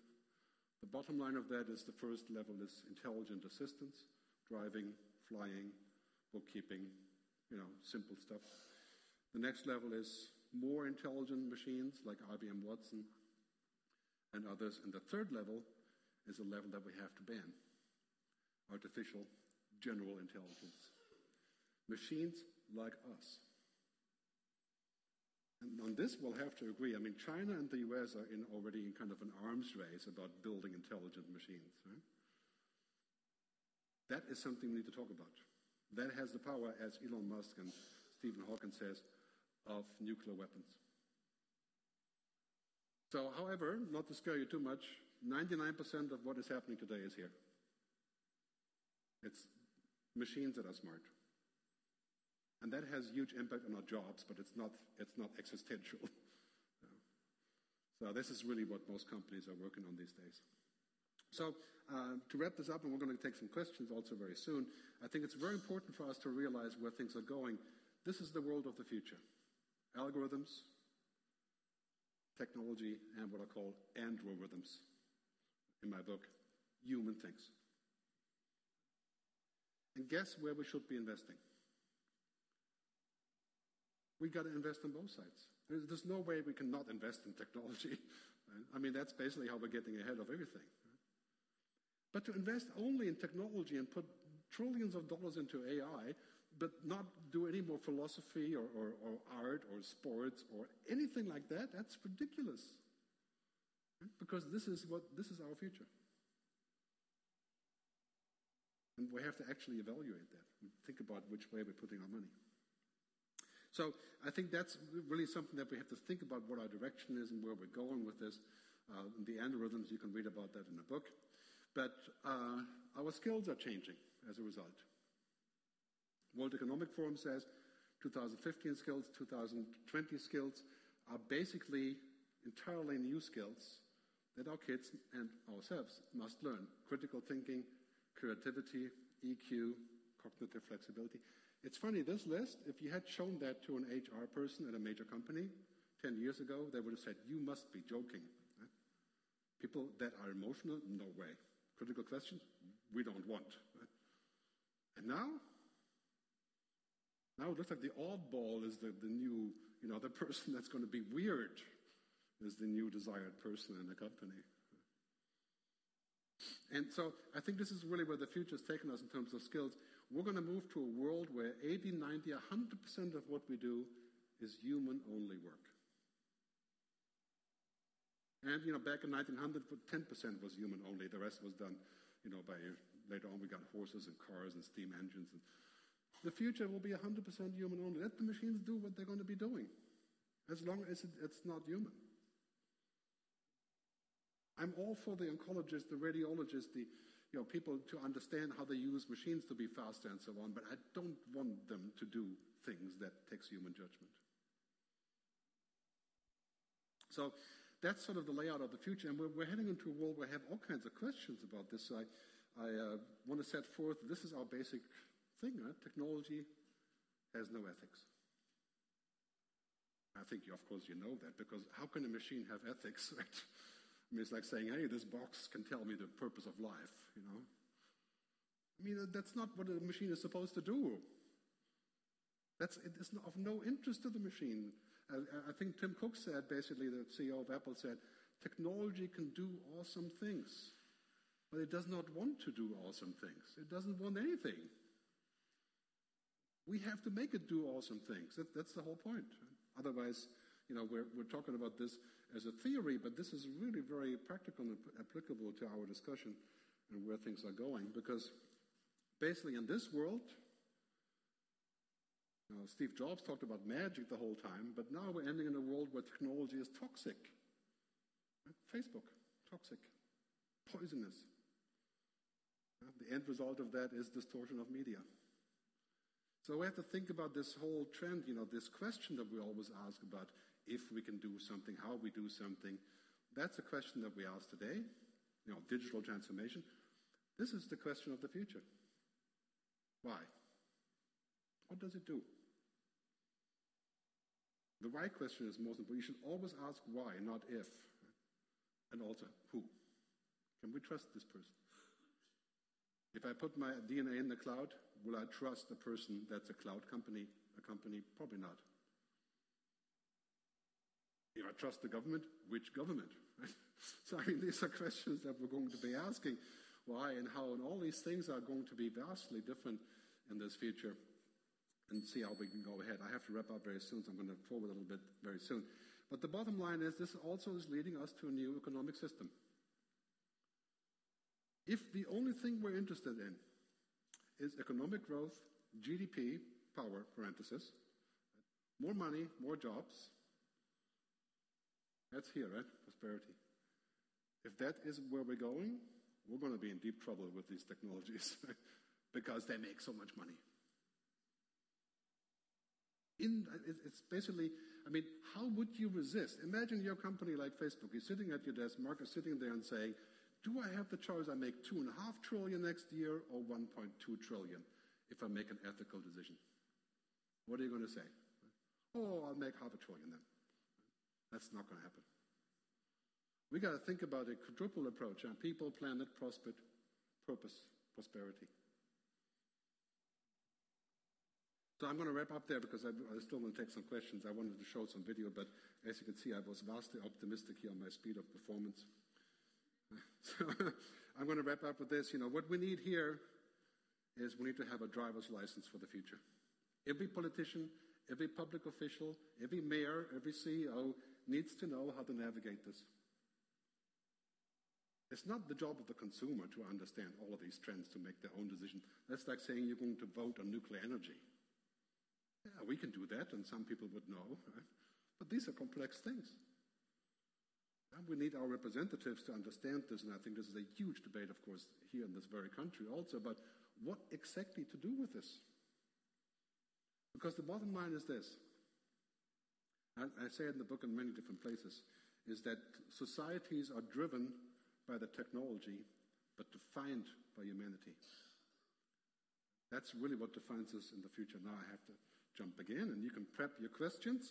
bottom line of that is the first level is intelligent assistance, driving, flying, bookkeeping, simple stuff. The next level is more intelligent machines like IBM Watson, and others. And the third level is the level that we have to ban. Artificial general intelligence. Machines like us. And on this we'll have to agree. I mean, China and the US are already in kind of an arms race about building intelligent machines. Right? That is something we need to talk about. That has the power, as Elon Musk and Stephen Hawking says, of nuclear weapons. So, however, not to scare you too much, 99% of what is happening today is here. It's machines that are smart. And that has huge impact on our jobs, but it's not existential. So this is really what most companies are working on these days. So, to wrap this up, and we're going to take some questions also very soon, I think it's very important for us to realize where things are going. This is the world of the future. Algorithms, technology, and what I call androrhythms in my book, human things. And guess where we should be investing? We've got to invest on both sides. There's no way we cannot invest in technology. I mean, that's basically how we're getting ahead of everything. But to invest only in technology and put trillions of dollars into AI, but not do any more philosophy or art or sports or anything like that. That's ridiculous. Because this is our future. And we have to actually evaluate that and think about which way we're putting our money. So I think that's really something that we have to think about, what our direction is and where we're going with this. The algorithms, you can read about that in the book. But our skills are changing as a result. World Economic Forum says 2015 skills, 2020 skills are basically entirely new skills that our kids and ourselves must learn. Critical thinking, creativity, EQ, cognitive flexibility. It's funny, this list, if you had shown that to an HR person at a major company 10 years ago, they would have said, you must be joking. Right? People that are emotional, no way. Critical questions, we don't want. Right? And now it looks like the oddball is the new, the person that's going to be weird is the new desired person in the company. And so I think this is really where the future has taken us in terms of skills. We're going to move to a world where 80, 90, 100% of what we do is human-only work. And, back in 1900, 10% was human-only. The rest was done, by later on we got horses and cars and steam engines. And the future will be 100% human-only. Let the machines do what they're going to be doing, as long as it's not human. I'm all for the oncologists, the radiologists, the people to understand how they use machines to be faster and so on, but I don't want them to do things that takes human judgment. So that's sort of the layout of the future, and we're heading into a world where I have all kinds of questions about this. So I want to set forth, this is our basic thing, right? Technology has no ethics. I think, of course, you know that, because how can a machine have ethics, right? I mean, it's like saying, hey, this box can tell me the purpose of life, I mean, that's not what a machine is supposed to do. It's of no interest to the machine. I think Tim Cook said, basically, the CEO of Apple said, technology can do awesome things, but it does not want to do awesome things. It doesn't want anything. We have to make it do awesome things. That's the whole point. Otherwise, we're talking about this as a theory, but this is really very practical and applicable to our discussion and where things are going, because basically in this world, Steve Jobs talked about magic the whole time, but now we're ending in a world where technology is toxic. Right? Facebook, toxic, poisonous. The end result of that is distortion of media. So we have to think about this whole trend, this question that we always ask about if we can do something, how we do something. That's a question that we ask today, digital transformation. This is the question of the future. Why? What does it do? The why question is most important. You should always ask why, not if, and also who. Can we trust this person? If I put my DNA in the cloud, will I trust the person that's a cloud company? A company? Probably not. If I trust the government, which government? So, these are questions that we're going to be asking. Why and how, and all these things are going to be vastly different in this future, and see how we can go ahead. I have to wrap up very soon, so I'm going to forward a little bit very soon. But the bottom line is this also is leading us to a new economic system. If the only thing we're interested in is economic growth, GDP, power, parenthesis, more money, more jobs, that's here, right? Prosperity. If that is where we're going, we're going to be in deep trouble with these technologies because they make so much money. It's basically, how would you resist? Imagine your company like Facebook. You're sitting at your desk, Mark is sitting there and saying, do I have the choice? I make $2.5 trillion next year or 1.2 trillion if I make an ethical decision. What are you going to say? Oh, I'll make $0.5 trillion then. That's not going to happen. We got to think about a quadruple approach on people, planet, purpose, prosperity. So I'm going to wrap up there because I still want to take some questions. I wanted to show some video, but as you can see, I was vastly optimistic here on my speed of performance. So I'm going to wrap up with this. What we need here is we need to have a driver's license for the future. Every politician, every public official, every mayor, every CEO needs to know how to navigate this. It's not the job of the consumer to understand all of these trends to make their own decision. That's like saying you're going to vote on nuclear energy. Yeah, we can do that, and some people would know, right? But these are complex things. And we need our representatives to understand this, and I think this is a huge debate, of course, here in this very country also, but what exactly to do with this? Because the bottom line is this, and I say it in the book in many different places, is that societies are driven by the technology, but defined by humanity. That's really what defines us in the future. Now I have to jump again, and you can prep your questions.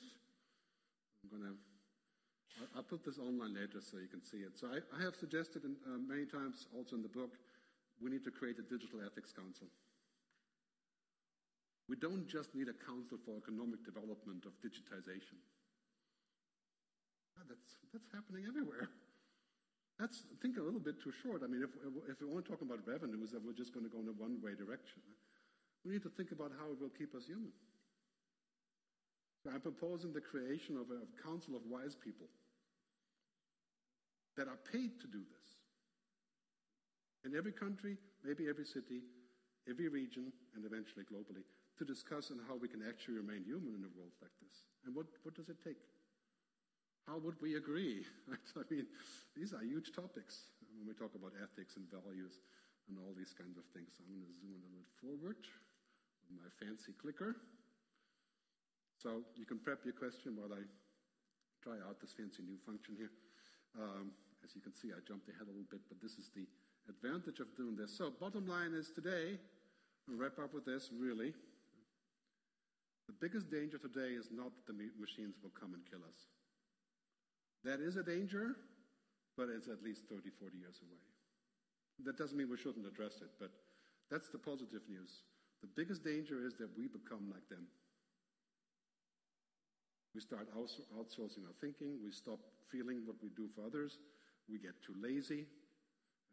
I'll put this online later so you can see it. So I have suggested many times, also in the book, we need to create a digital ethics council. We don't just need a council for economic development of digitization. That's happening everywhere. That's, I think, a little bit too short. I mean, if we're only talking about revenues, then we're just going to go in a one-way direction. We need to think about how it will keep us human. So I'm proposing the creation of a council of wise people that are paid to do this. In every country, maybe every city, every region, and eventually globally, to discuss on how we can actually remain human in a world like this. And what does it take? How would we agree? I mean, these are huge topics when we talk about ethics and values and all these kinds of things. So I'm going to zoom a little bit forward with my fancy clicker. So you can prep your question while I try out this fancy new function here. As you can see, I jumped ahead a little bit, but this is the advantage of doing this. So bottom line is today, we'll wrap up with this, really. The biggest danger today is not that the machines will come and kill us. That is a danger, but it's at least 30, 40 years away. That doesn't mean we shouldn't address it, but that's the positive news. The biggest danger is that we become like them. We start outsourcing our thinking, we stop feeling what we do for others, we get too lazy,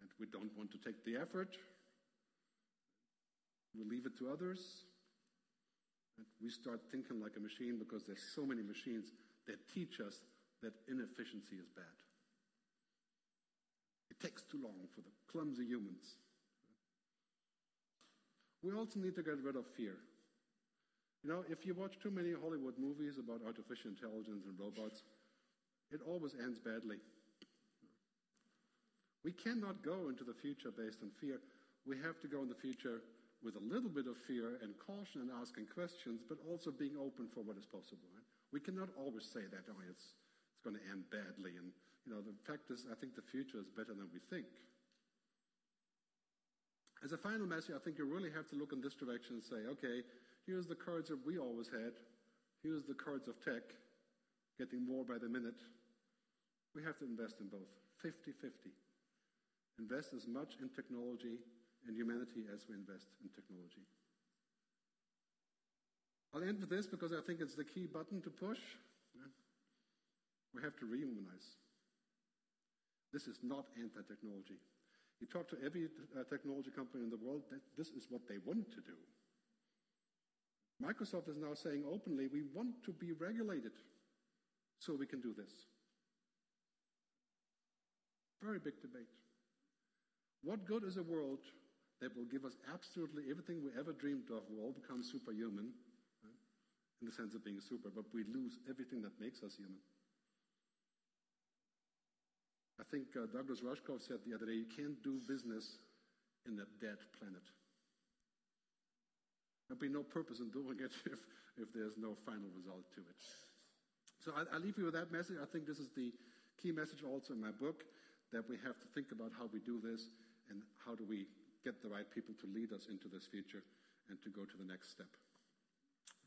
and we don't want to take the effort. We leave it to others, and we start thinking like a machine because there's so many machines that teach us that inefficiency is bad. It takes too long for the clumsy humans. We also need to get rid of fear. You know, if you watch too many Hollywood movies about artificial intelligence and robots, it always ends badly. We cannot go into the future based on fear. We have to go in the future with a little bit of fear and caution and asking questions, but also being open for what is possible. Right? We cannot always say that, oh, it's going to end badly. And, you know, the fact is, I think the future is better than we think. As a final message, I think you really have to look in this direction and say, okay, here's the cards that we always had. Here's the cards of tech, getting more by the minute. We have to invest in both, 50-50. Invest as much in technology and humanity as we invest in technology. I'll end with this because I think it's the key button to push. We have to rehumanize. This is not anti-technology. You talk to every technology company in the world, this is what they want to do. Microsoft is now saying openly, we want to be regulated so we can do this. Very big debate. What good is a world that will give us absolutely everything we ever dreamed of? We'll all become superhuman, right? In the sense of being super, but we lose everything that makes us human. I think Douglas Rushkoff said the other day, you can't do business in a dead planet. There'll be no purpose in doing it if there's no final result to it. So I leave you with that message. I think this is the key message also in my book, that we have to think about how we do this and how do we get the right people to lead us into this future and to go to the next step.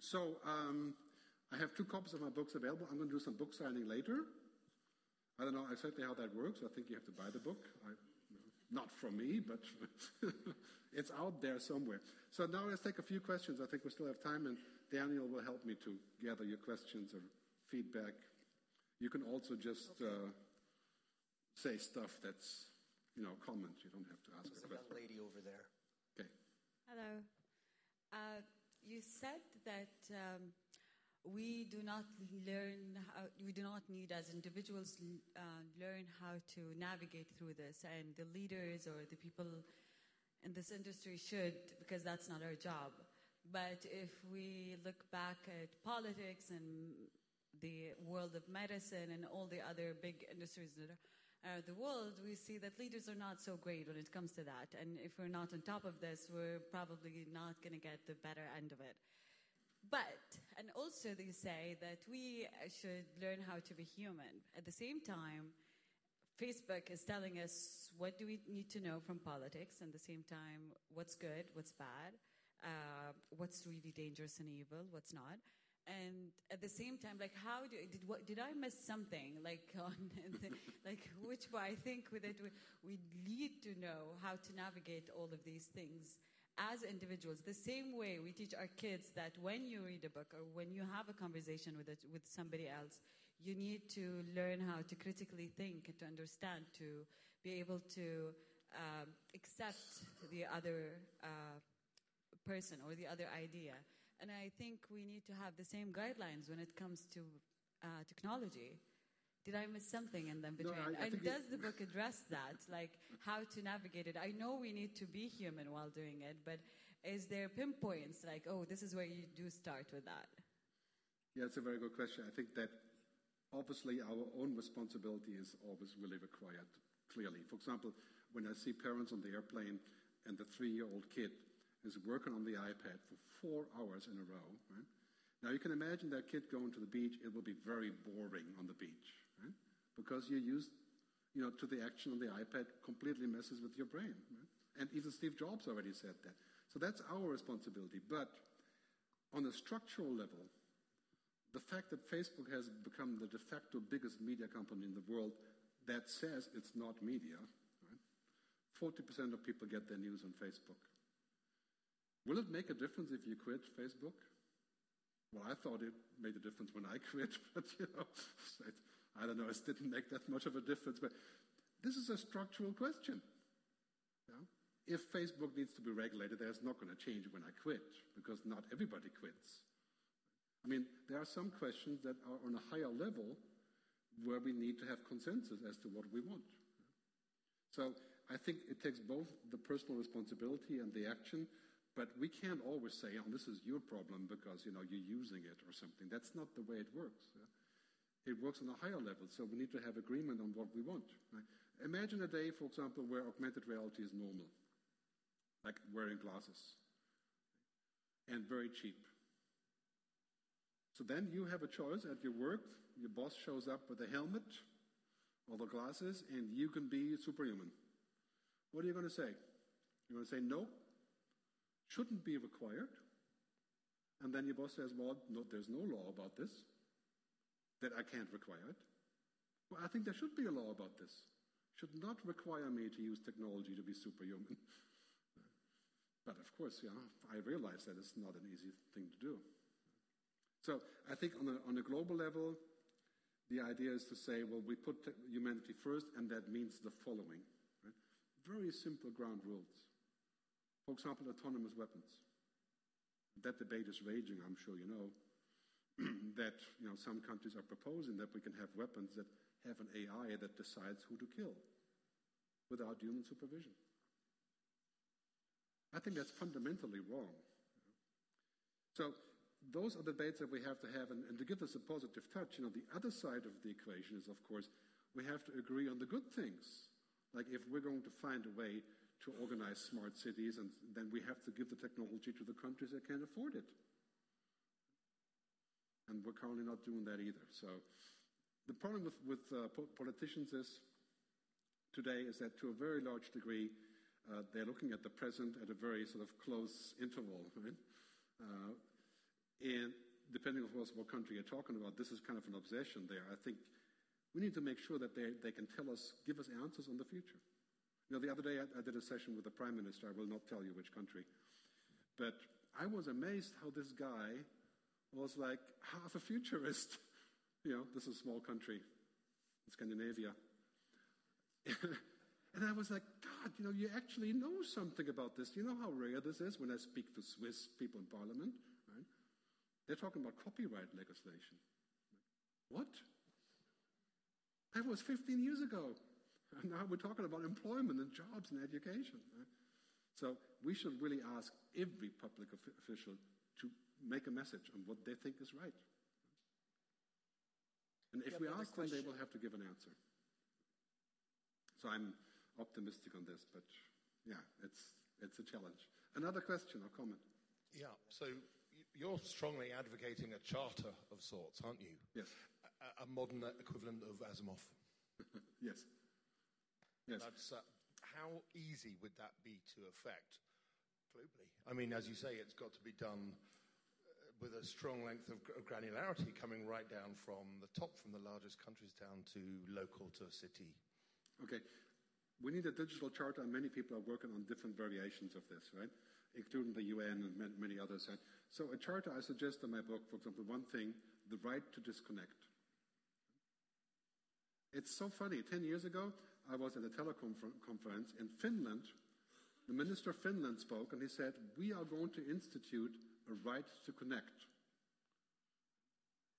So I have 2 copies of my books available. I'm going to do some book signing later. I don't know exactly how that works. I think you have to buy the book. Not from me, but it's out there somewhere. So now let's take a few questions. I think we still have time, and Daniel will help me to gather your questions or feedback. You can also just say stuff that's, comment. You don't have to ask. There's a young lady over there. Okay. Hello. You said that we do not learn, we do not need as individuals learn how to navigate through this, and the leaders or the people in this industry should, because that's not our job. But if we look back at politics and the world of medicine and all the other big industries that are the world, we see that leaders are not so great when it comes to that. And if we're not on top of this, we're probably not going to get the better end of it. But, and also they say that we should learn how to be human. At the same time, Facebook is telling us what do we need to know from politics, and at the same time, what's good, what's bad, what's really dangerous and evil, what's not. And at the same time, like, how do, did I miss something? Like, on the, like, which I think with it, we need to know how to navigate all of these things as individuals. The same way we teach our kids that when you read a book or when you have a conversation with somebody else, you need to learn how to critically think and to understand, to be able to accept the other person or the other idea. And I think we need to have the same guidelines when it comes to technology. Did I miss something in them between? No, and does the book address that, like how to navigate it? I know we need to be human while doing it, but is there pinpoints like, oh, this is where you do start with that? Yeah, it's a very good question. I think that obviously our own responsibility is always really required, clearly. For example, when I see parents on the airplane and the 3-year-old kid is working on the iPad for 4 hours in a row. Right? Now, you can imagine that kid going to the beach, it will be very boring on the beach, right? Because you're used, you know, to the action on the iPad completely messes with your brain. Right? And even Steve Jobs already said that. So that's our responsibility. But on a structural level, the fact that Facebook has become the de facto biggest media company in the world that says it's not media, right? 40% of people get their news on Facebook. Will it make a difference if you quit Facebook? Well, I thought it made a difference when I quit, but, you know, I don't know, it didn't make that much of a difference. But this is a structural question. You know? If Facebook needs to be regulated, that's not going to change when I quit, because not everybody quits. I mean, there are some questions that are on a higher level where we need to have consensus as to what we want. So I think it takes both the personal responsibility and the action. But we can't always say, oh, this is your problem because, you know, you're using it or something. That's not the way it works. It works on a higher level, so we need to have agreement on what we want. Imagine a day, for example, where augmented reality is normal, like wearing glasses, and very cheap. So then you have a choice at your work. Your boss shows up with a helmet or the glasses, and you can be superhuman. What are you going to say? You're going to say, no. Shouldn't be required. And then your boss says, well, no, there's no law about this, that I can't require it. Well, I think there should be a law about this. Should not require me to use technology to be superhuman. But of course, you know, I realize that it's not an easy thing to do. So I think on a global level, the idea is to say, well, we put humanity first, and that means the following. Right? Very simple ground rules. For example, autonomous weapons. That debate is raging, I'm sure you know, that, you know, some countries are proposing that we can have weapons that have an AI that decides who to kill without human supervision. I think that's fundamentally wrong. So those are debates that we have to have, and to give us a positive touch, you know, the other side of the equation is, of course, we have to agree on the good things. Like if we're going to find a way to organize smart cities, and then we have to give the technology to the countries that can't afford it. And we're currently not doing that either. So the problem with politicians is today is that to a very large degree, they're looking at the present at a very sort of close interval. Right? And depending, of course, what country you're talking about, this is kind of an obsession there. I think we need to make sure that they can tell us, give us answers on the future. You know, the other day I did a session with the Prime Minister. I will not tell you which country. But I was amazed how this guy was like half a futurist. You know, this is a small country in Scandinavia. And I was like, God, you know, you actually know something about this. You know how rare this is when I speak to Swiss people in parliament, right? They're talking about copyright legislation. What? That was 15 years ago. And now we're talking about employment and jobs and education. Right? So we should really ask every public official to make a message on what they think is right. And if we ask them, they will have to give an answer. So I'm optimistic on this, but yeah, it's a challenge. Another question or comment? Yeah, so you're strongly advocating a charter of sorts, aren't you? Yes. A modern equivalent of Asimov. Yes. Yes. That's, how easy would that be to affect globally? I mean, as you say, it's got to be done with a strong length of granularity coming right down from the top, from the largest countries down to local to city. Okay. We need a digital charter, and many people are working on different variations of this, right? Including the UN and many others. So a charter, I suggest in my book, for example, one thing, the right to disconnect. It's so funny. 10 years ago, I was at a telecom conference in Finland. The Minister of Finland spoke, and he said, we are going to institute a right to connect.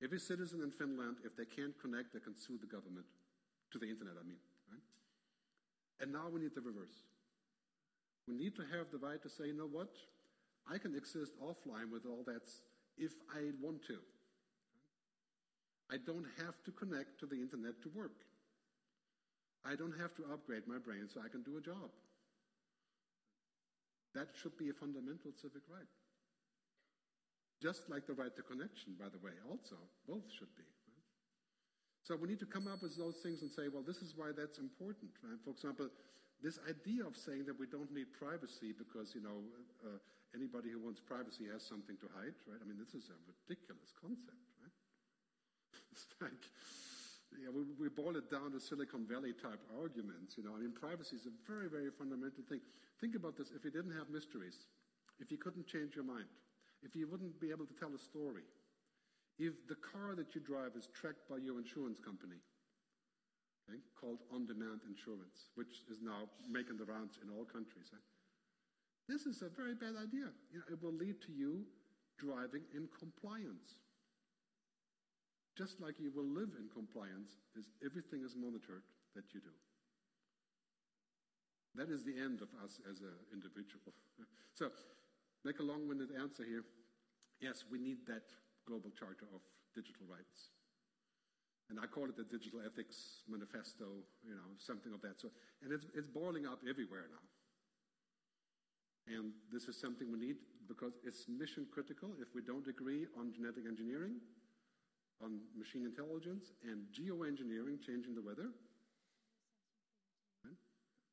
Every citizen in Finland, if they can't connect, they can sue the government. To the internet, I mean. Right? And now we need the reverse. We need to have the right to say, you know what? I can exist offline with all that if I want to. I don't have to connect to the internet to work. I don't have to upgrade my brain so I can do a job. That should be a fundamental civic right. Just like the right to connection, by the way, also. Both should be. Right? So we need to come up with those things and say, well, this is why that's important. Right? For example, this idea of saying that we don't need privacy because, you know, anybody who wants privacy has something to hide, right? I mean, this is a ridiculous concept, right? It's like, yeah, we boil it down to Silicon Valley type arguments, you know. I mean, privacy is a very, very fundamental thing. Think about this. If you didn't have mysteries, if you couldn't change your mind, if you wouldn't be able to tell a story, if the car that you drive is tracked by your insurance company, called on-demand insurance, which is now making the rounds in all countries. This is a very bad idea. You know, it will lead to you driving in compliance. Just like you will live in compliance, is everything is monitored that you do. That is the end of us as an individual. So, make a long-winded answer here. Yes, we need that global charter of digital rights. And I call it the digital ethics manifesto, you know, something of that sort. And it's boiling up everywhere now. And this is something we need because it's mission critical. If we don't agree on genetic engineering, on machine intelligence, and geoengineering, changing the weather,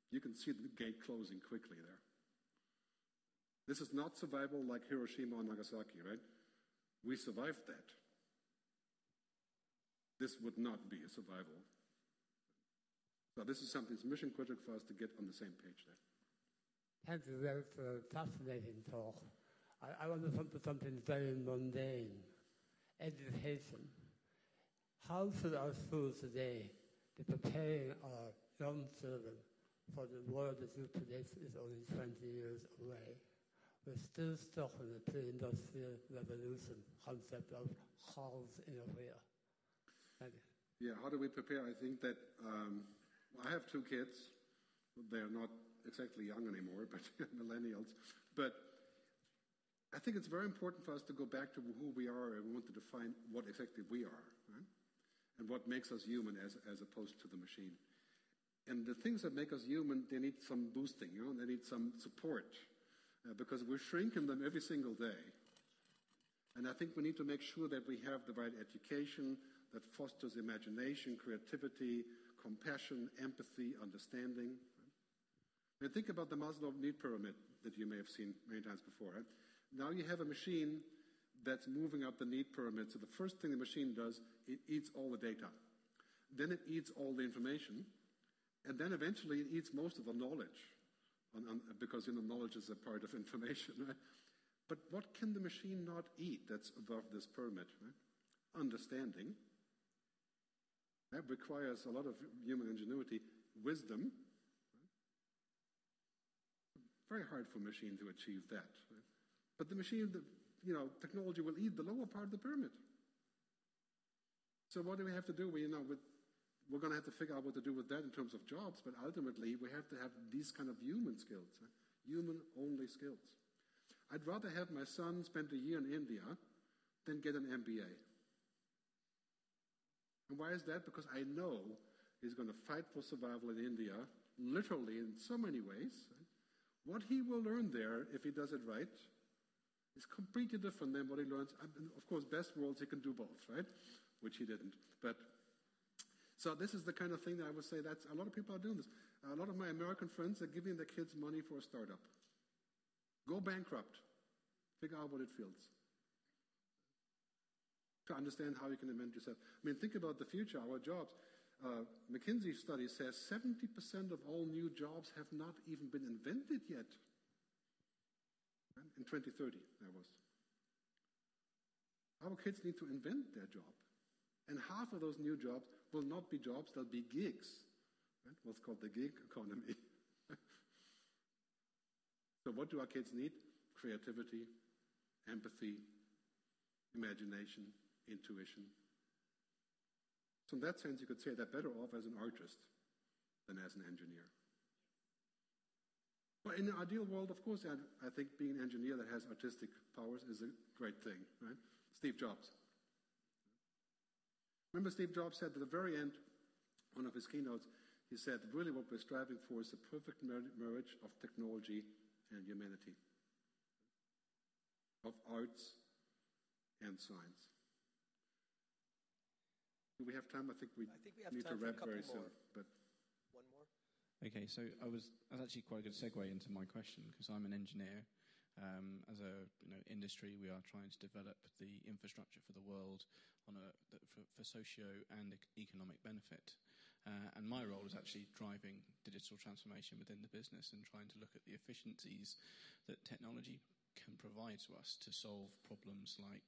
you can see the gate closing quickly there. This is not survival like Hiroshima and Nagasaki, right? We survived that. This would not be a survival. So this is something that's mission critical for us to get on the same page there. Thank you very much for a fascinating talk. I want to come to something very mundane. Education. How should our schools today be preparing our young children for the world that you predict is only 20 years away? We're still stuck in the pre-industrial revolution concept of cause in a wheel. Yeah, how do we prepare? I think that I have two kids. They're not exactly young anymore, but millennials. But I think it's very important for us to go back to who we are and we want to define what exactly we are, right? And what makes us human as opposed to the machine. And the things that make us human, they need some boosting, you know, they need some support because we're shrinking them every single day. And I think we need to make sure that we have the right education that fosters imagination, creativity, compassion, empathy, understanding. And think about the Maslow need pyramid that you may have seen many times before. Right? Now you have a machine that's moving up the need pyramid. So the first thing the machine does, it eats all the data. Then it eats all the information. And then eventually it eats most of the knowledge, because, you know, knowledge is a part of information. Right? But what can the machine not eat that's above this pyramid? Right? Understanding. That requires a lot of human ingenuity, wisdom, right? Very hard for a machine to achieve that. Right? But the machine, technology will eat the lower part of the pyramid. So what do we have to do? We're going to have to figure out what to do with that in terms of jobs, but ultimately we have to have these kind of human skills, right? Human-only skills. I'd rather have my son spend a year in India than get an MBA. And why is that? Because I know he's going to fight for survival in India, literally in so many ways. What he will learn there, if he does it right, is completely different than what he learns. And of course, best worlds, he can do both, right? Which he didn't. So this is the kind of thing that I would say that a lot of people are doing this. A lot of my American friends are giving their kids money for a startup. Go bankrupt. Figure out what it feels. To understand how you can invent yourself. Think about the future, our jobs. McKinsey study says 70% of all new jobs have not even been invented yet. In 2030, that was. Our kids need to invent their job. And half of those new jobs will not be jobs, they'll be gigs. Right? What's called the gig economy. So what do our kids need? Creativity, empathy, imagination, intuition. So in that sense, you could say they're better off as an artist than as an engineer. But in the ideal world, of course, I think being an engineer that has artistic powers is a great thing, right? Steve Jobs. Remember Steve Jobs said at the very end, one of his keynotes, he said, really what we're striving for is the perfect marriage of technology and humanity, of arts and science. Do we have time? I think we have need time to wrap very soon. But one more. Okay, so that's actually quite a good segue into my question, because I'm an engineer. As a industry, we are trying to develop the infrastructure for the world for socio and economic benefit. And my role is actually driving digital transformation within the business and trying to look at the efficiencies that technology can provide to us to solve problems like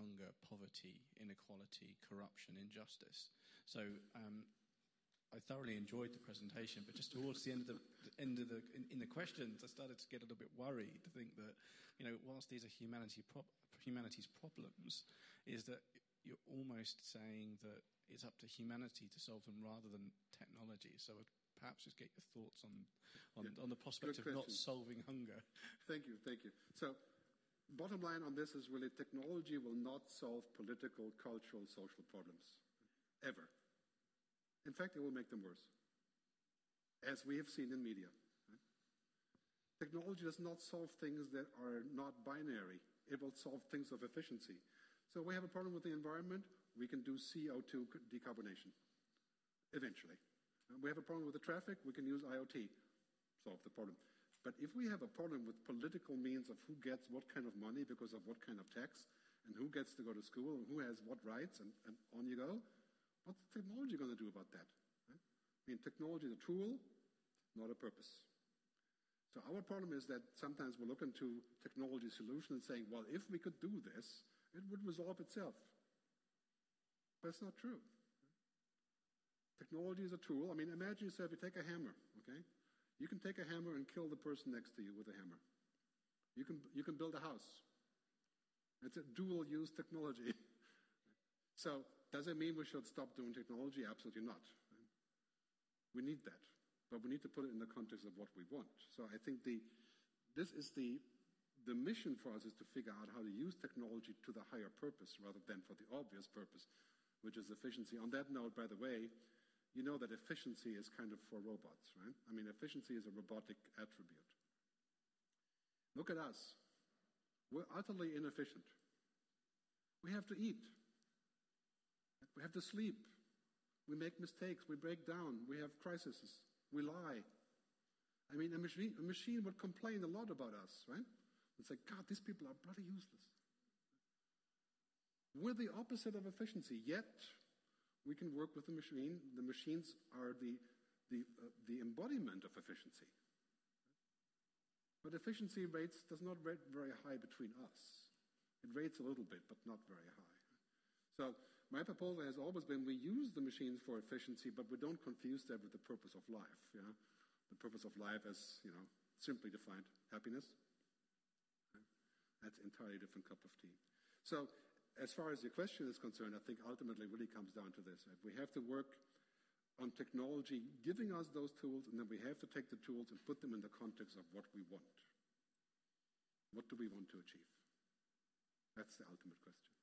hunger, poverty, inequality, corruption, injustice. So I thoroughly enjoyed the presentation, but just towards the end of the questions, I started to get a little bit worried to think that, whilst these are humanity's problems, is that you're almost saying that it's up to humanity to solve them rather than technology. So I'd perhaps just get your thoughts on the prospect of not solving hunger. Thank you. So, bottom line on this is really technology will not solve political, cultural, social problems, ever. In fact, it will make them worse, as we have seen in media. Right? Technology does not solve things that are not binary. It will solve things of efficiency. So we have a problem with the environment. We can do CO2 decarbonation, eventually. We have a problem with the traffic. We can use IoT. Solve the problem. But if we have a problem with political means of who gets what kind of money because of what kind of tax, and who gets to go to school, and who has what rights, and on you go, what's technology going to do about that? Right? Technology is a tool, not a purpose. So our problem is that sometimes we're looking to technology solutions and saying, well, if we could do this, it would resolve itself. But it's not true. Technology is a tool. Imagine yourself, you take a hammer, okay? You can take a hammer and kill the person next to you with a hammer. You can build a house. It's a dual-use technology. So, does it mean we should stop doing technology? Absolutely not. We need that. But we need to put it in the context of what we want. So I think this is the mission for us, is to figure out how to use technology to the higher purpose rather than for the obvious purpose, which is efficiency. On that note, by the way, you know that efficiency is kind of for robots, right? Efficiency is a robotic attribute. Look at us. We're utterly inefficient. We have to eat. We have to sleep. We make mistakes. We break down. We have crises. We lie. A machine would complain a lot about us, right? It's like, God, these people are bloody useless. We're the opposite of efficiency, yet we can work with the machine. The machines are the embodiment of efficiency. But efficiency rates does not rate very high between us. It rates a little bit, but not very high. So my proposal has always been we use the machines for efficiency, but we don't confuse that with the purpose of life. The purpose of life as simply defined happiness. That's an entirely different cup of tea. So as far as your question is concerned, I think ultimately really comes down to this. Right? We have to work on technology giving us those tools, and then we have to take the tools and put them in the context of what we want. What do we want to achieve? That's the ultimate question.